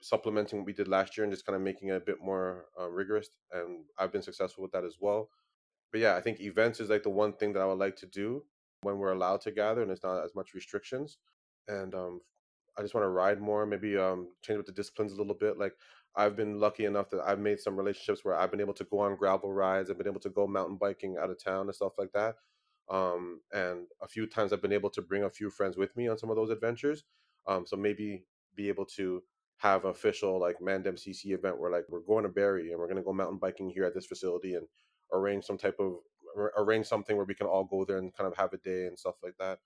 supplementing what we did last year and just kind of making it a bit more uh, rigorous. And I've been successful with that as well. But yeah, I think events is like the one thing that I would like to do when we're allowed to gather and it's not as much restrictions. And um, I just want to ride more, maybe um, change up the disciplines a little bit. Like I've been lucky enough that I've made some relationships where I've been able to go on gravel rides. I've been able to go mountain biking out of town and stuff like that. Um, and a few times I've been able to bring a few friends with me on some of those adventures. Um, so maybe be able to have an official like Mandem C C event where like we're going to Barrie and we're going to go mountain biking here at this facility and arrange some type of, arrange something where we can all go there and kind of have a day and stuff like that.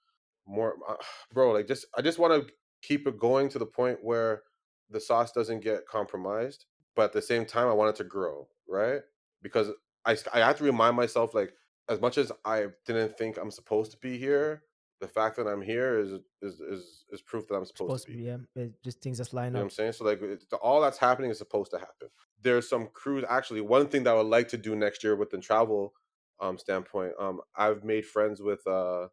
More uh, bro like just I just want to keep it going to the point where the sauce doesn't get compromised, but at the same time I want it to grow, right? Because I, I have to remind myself, like, as much as I didn't think I'm supposed to be here, the fact that I'm here is is is, is proof that I'm supposed, supposed to be, to be yeah. It just things just line up, you know what I'm saying? So like it, all that's happening is supposed to happen. There's some crews, actually one thing that I would like to do next year with the travel um standpoint, um I've made friends with uh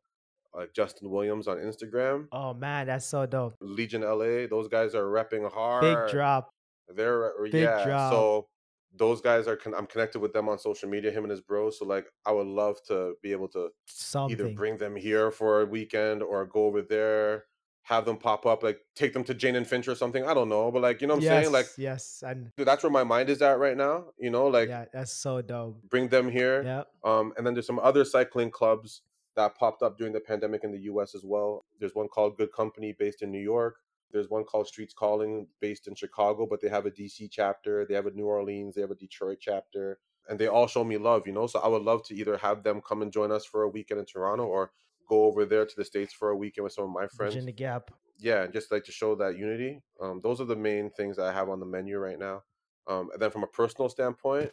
like Justin Williams on Instagram. Oh man, that's so dope. Legion L A, those guys are repping hard. Big drop. They're Big yeah. Drop. So those guys are. Con- I'm connected with them on social media. Him and his bro. So like, I would love to be able to Something. either bring them here for a weekend or go over there, have them pop up, like take them to Jane and Finch or something. I don't know, but like, you know what I'm yes, saying? Like, yes, and that's where my mind is at right now. You know, like yeah, that's so dope. Bring them here. Yeah. Um, and then there's some other cycling clubs that popped up during the pandemic in the U S as well. There's one called Good Company based in New York. There's one called Streets Calling based in Chicago, but they have a D C chapter. They have a New Orleans. They have a Detroit chapter. And they all show me love, you know? So I would love to either have them come and join us for a weekend in Toronto or go over there to the States for a weekend with some of my friends. Bridging the gap. Yeah, and just like to show that unity. Um, those are the main things that I have on the menu right now. Um, and then from a personal standpoint,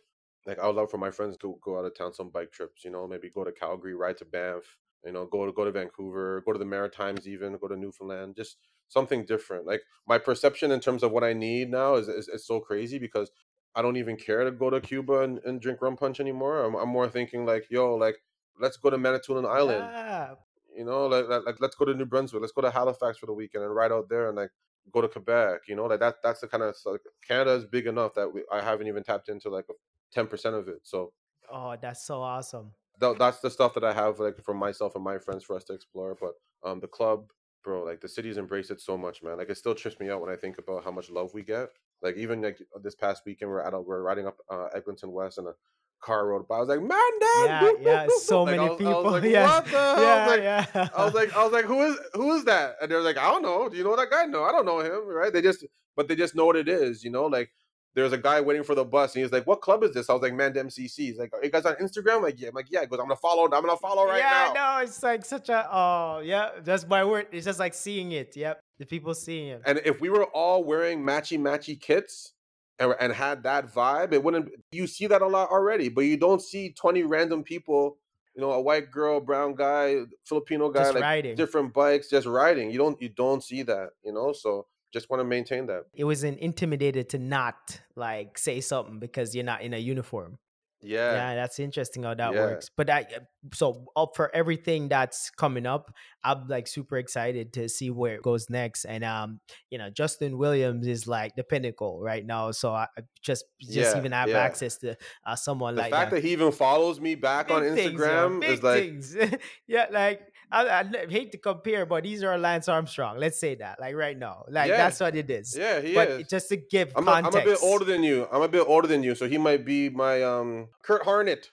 like I would love for my friends to go out of town, some bike trips, you know, maybe go to Calgary, ride to Banff, you know, go to go to Vancouver, go to the Maritimes, even go to Newfoundland, just something different. Like my perception in terms of what I need now is is, is so crazy because I don't even care to go to Cuba and, and drink rum punch anymore. I'm, I'm more thinking like, yo, like let's go to Manitoulin Island, yeah. you you know, like, like let's go to New Brunswick, let's go to Halifax for the weekend and ride out there and like go to Quebec, you know, like that. That's the kind of like, Canada is big enough that we I haven't even tapped into like ten percent of it. So oh, that's so awesome. Th- that's the stuff that I have like for myself and my friends for us to explore. But um, the club, bro, like the city's embraced it so much, man. Like it still trips me out when I think about how much love we get. Like even like this past weekend, we're at a, we're riding up uh, Eglinton West and a car rode by. I was like, Mandem, yeah, boop, yeah, boop, boop. So like, many I was, people. I was like, yeah. What the hell? Yeah, I, was like, yeah. I was like, I was like, who is who is that? And they're like, I don't know. Do you know that guy? No, I don't know him, right? They just, but they just know what it is, you know, like. There's a guy waiting for the bus, and he's like, "What club is this?" I was like, "Mandem C C." He's like, "Are you guys on Instagram?" I'm like, yeah. I'm like, yeah. He goes, "I'm gonna follow. I'm gonna follow right yeah, now." Yeah, no, it's like such a oh yeah. That's my word. It's just like seeing it. Yep, the people seeing it. And if we were all wearing matchy matchy kits and and had that vibe, it wouldn't. You see that a lot already, but you don't see twenty random people. You know, a white girl, brown guy, Filipino guy, just like riding. Different bikes, just riding. You don't you don't see that. You know, so. Just want to maintain that. It was an intimidated to not like say something because you're not in a uniform. Yeah. Yeah, that's interesting how that yeah. works. But I, so up for everything that's coming up, I'm like super excited to see where it goes next. And, um, you know, Justin Williams is like the pinnacle right now. So I just, just yeah, even have yeah. access to uh, someone the like that. The fact that he even follows me back big on Instagram things, is like, yeah, like, I, I hate to compare, but these are Lance Armstrong. Let's say that, like right now, like yeah. that's what it is. Yeah, he but is. Just to give I'm a, context, I'm a bit older than you. I'm a bit older than you, so he might be my um Kurt Harnett.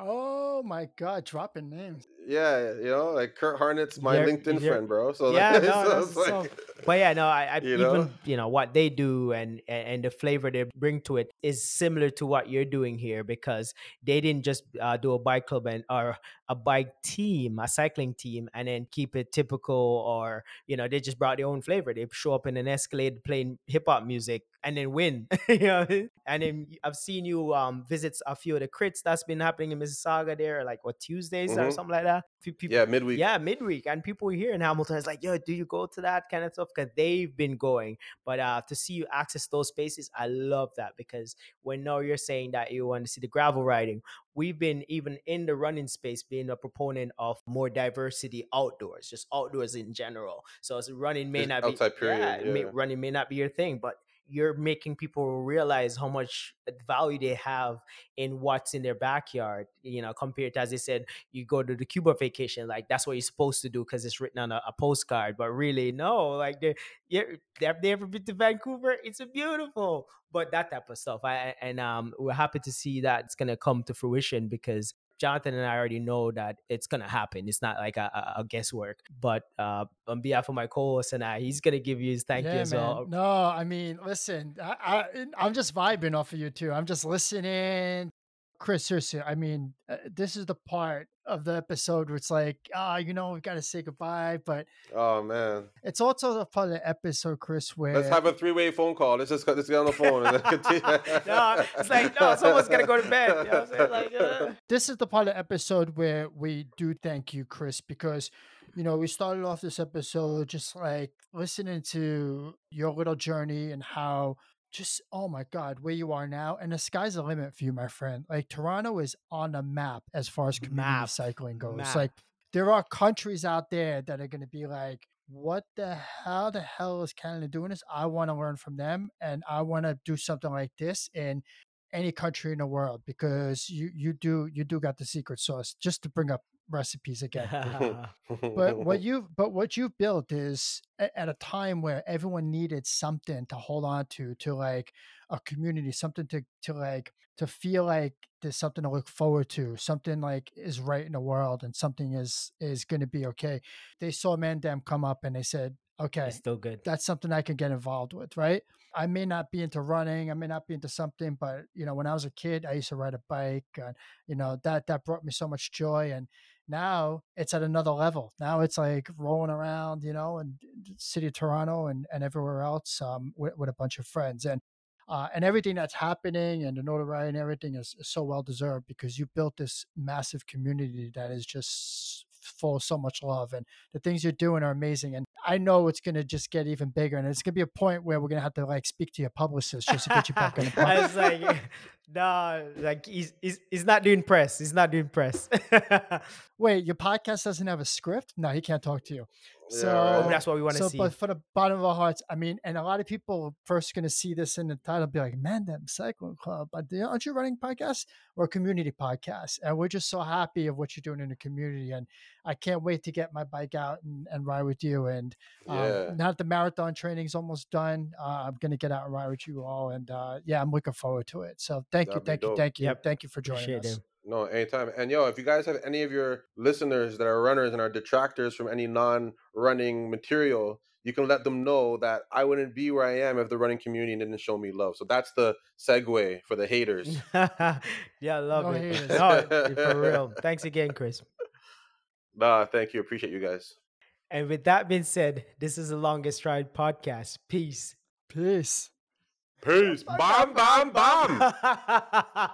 Oh my God, dropping names. Yeah, you know, like Kurt Harnett's my you're, LinkedIn you're, friend, bro. So yeah, like, no, so, that's so, like, but yeah, no, I, I you even know? You know what they do and and the flavor they bring to it is similar to what you're doing here because they didn't just uh, do a bike club and or a bike team, a cycling team, and then keep it typical or you know they just brought their own flavor. They show up in an Escalade playing hip hop music and then win. You know, and then I've seen you um visit a few of the crits that's been happening in Mississauga there, like what Tuesdays mm-hmm. or something like that. People, yeah, midweek. Yeah, midweek. And people here in Hamilton is like, yo, do you go to that kind of stuff? Because they've been going. But uh, to see you access those spaces, I love that because when now you're saying that you want to see the gravel riding, we've been even in the running space being a proponent of more diversity outdoors, just outdoors in general. So running may it's not outside be period, yeah, yeah. May, running may not be your thing, but you're making people realize how much value they have in what's in their backyard, you know, compared to, as they said, you go to the Cuba vacation, like that's what you're supposed to do because it's written on a, a postcard, but really, no, like they, have they ever been to Vancouver? It's a beautiful, but that type of stuff. I, and um, we're happy to see that it's going to come to fruition because Jonathan and I already know that it's going to happen. It's not like a, a guesswork, but uh, on behalf of my co-host and I, he's going to give you his thank yeah, you as man. Well. No, I mean, listen, I, I, I'm just vibing off of you too. I'm just listening. Chris, seriously, I mean, uh, this is the part of the episode where it's like, ah, oh, you know, we've got to say goodbye, but oh man, it's also the part of the episode, Chris, where let's have a three-way phone call. Let's just let's get on the phone and continue. No, it's like no, someone's gonna go to bed. You know what I'm like, uh... This is the part of the episode where we do thank you, Chris, because you know we started off this episode just like listening to your little journey and how. Just, oh my God, where you are now. And the sky's the limit for you, my friend. Like Toronto is on the map as far as community map. cycling goes. Map. Like there are countries out there that are going to be like, what the hell, the hell is Canada doing this? I want to learn from them. And I want to do something like this in any country in the world, because you, you do, you do got the secret sauce, just to bring up recipes again. But what you've, but what you've built is at a time where everyone needed something to hold on to, to like a community, something to, to like, to feel like there's something to look forward to, something like is right in the world and something is, is going to be okay. They saw Mandem come up and they said, okay, it's still good. That's something I can get involved with. Right. I may not be into running. I may not be into something, but you know, when I was a kid, I used to ride a bike and you know, that, that brought me so much joy. And now it's at another level. Now it's like rolling around, you know, in the city of Toronto and, and everywhere else um, with, with a bunch of friends. And uh, and everything that's happening and the notoriety and everything is, is so well-deserved because you built this massive community that is just full of so much love. And the things you're doing are amazing. And I know it's going to just get even bigger. And it's going to be a point where we're going to have to like speak to your publicist just to get you back on the podcast. I was like... No, like he's he's he's not doing press. He's not doing press. Wait, your podcast doesn't have a script? No, he can't talk to you. So yeah, right. That's what we want to so, see. But for the bottom of our hearts, I mean, and a lot of people first going to see this in the title, be like, "Mandem Cycling Club," but aren't you running podcasts or community podcasts? And we're just so happy of what you're doing in the community, and I can't wait to get my bike out and, and ride with you. And um, yeah. now that the marathon training is almost done, uh, I'm going to get out and ride with you all, and uh, yeah, I'm looking forward to it. So thank That'd you, thank dope. you, thank you, yep. thank you for joining Appreciate us. It. No, anytime. And yo, if you guys have any of your listeners that are runners and are detractors from any non-running material, you can let them know that I wouldn't be where I am if the running community didn't show me love. So that's the segue for the haters. yeah, I love no it. Haters. No, for real. Thanks again, Chris. Nah, thank you. Appreciate you guys. And with that being said, this is the Longest Stride podcast. Peace. Peace. Peace. Bomb, bomb, bomb.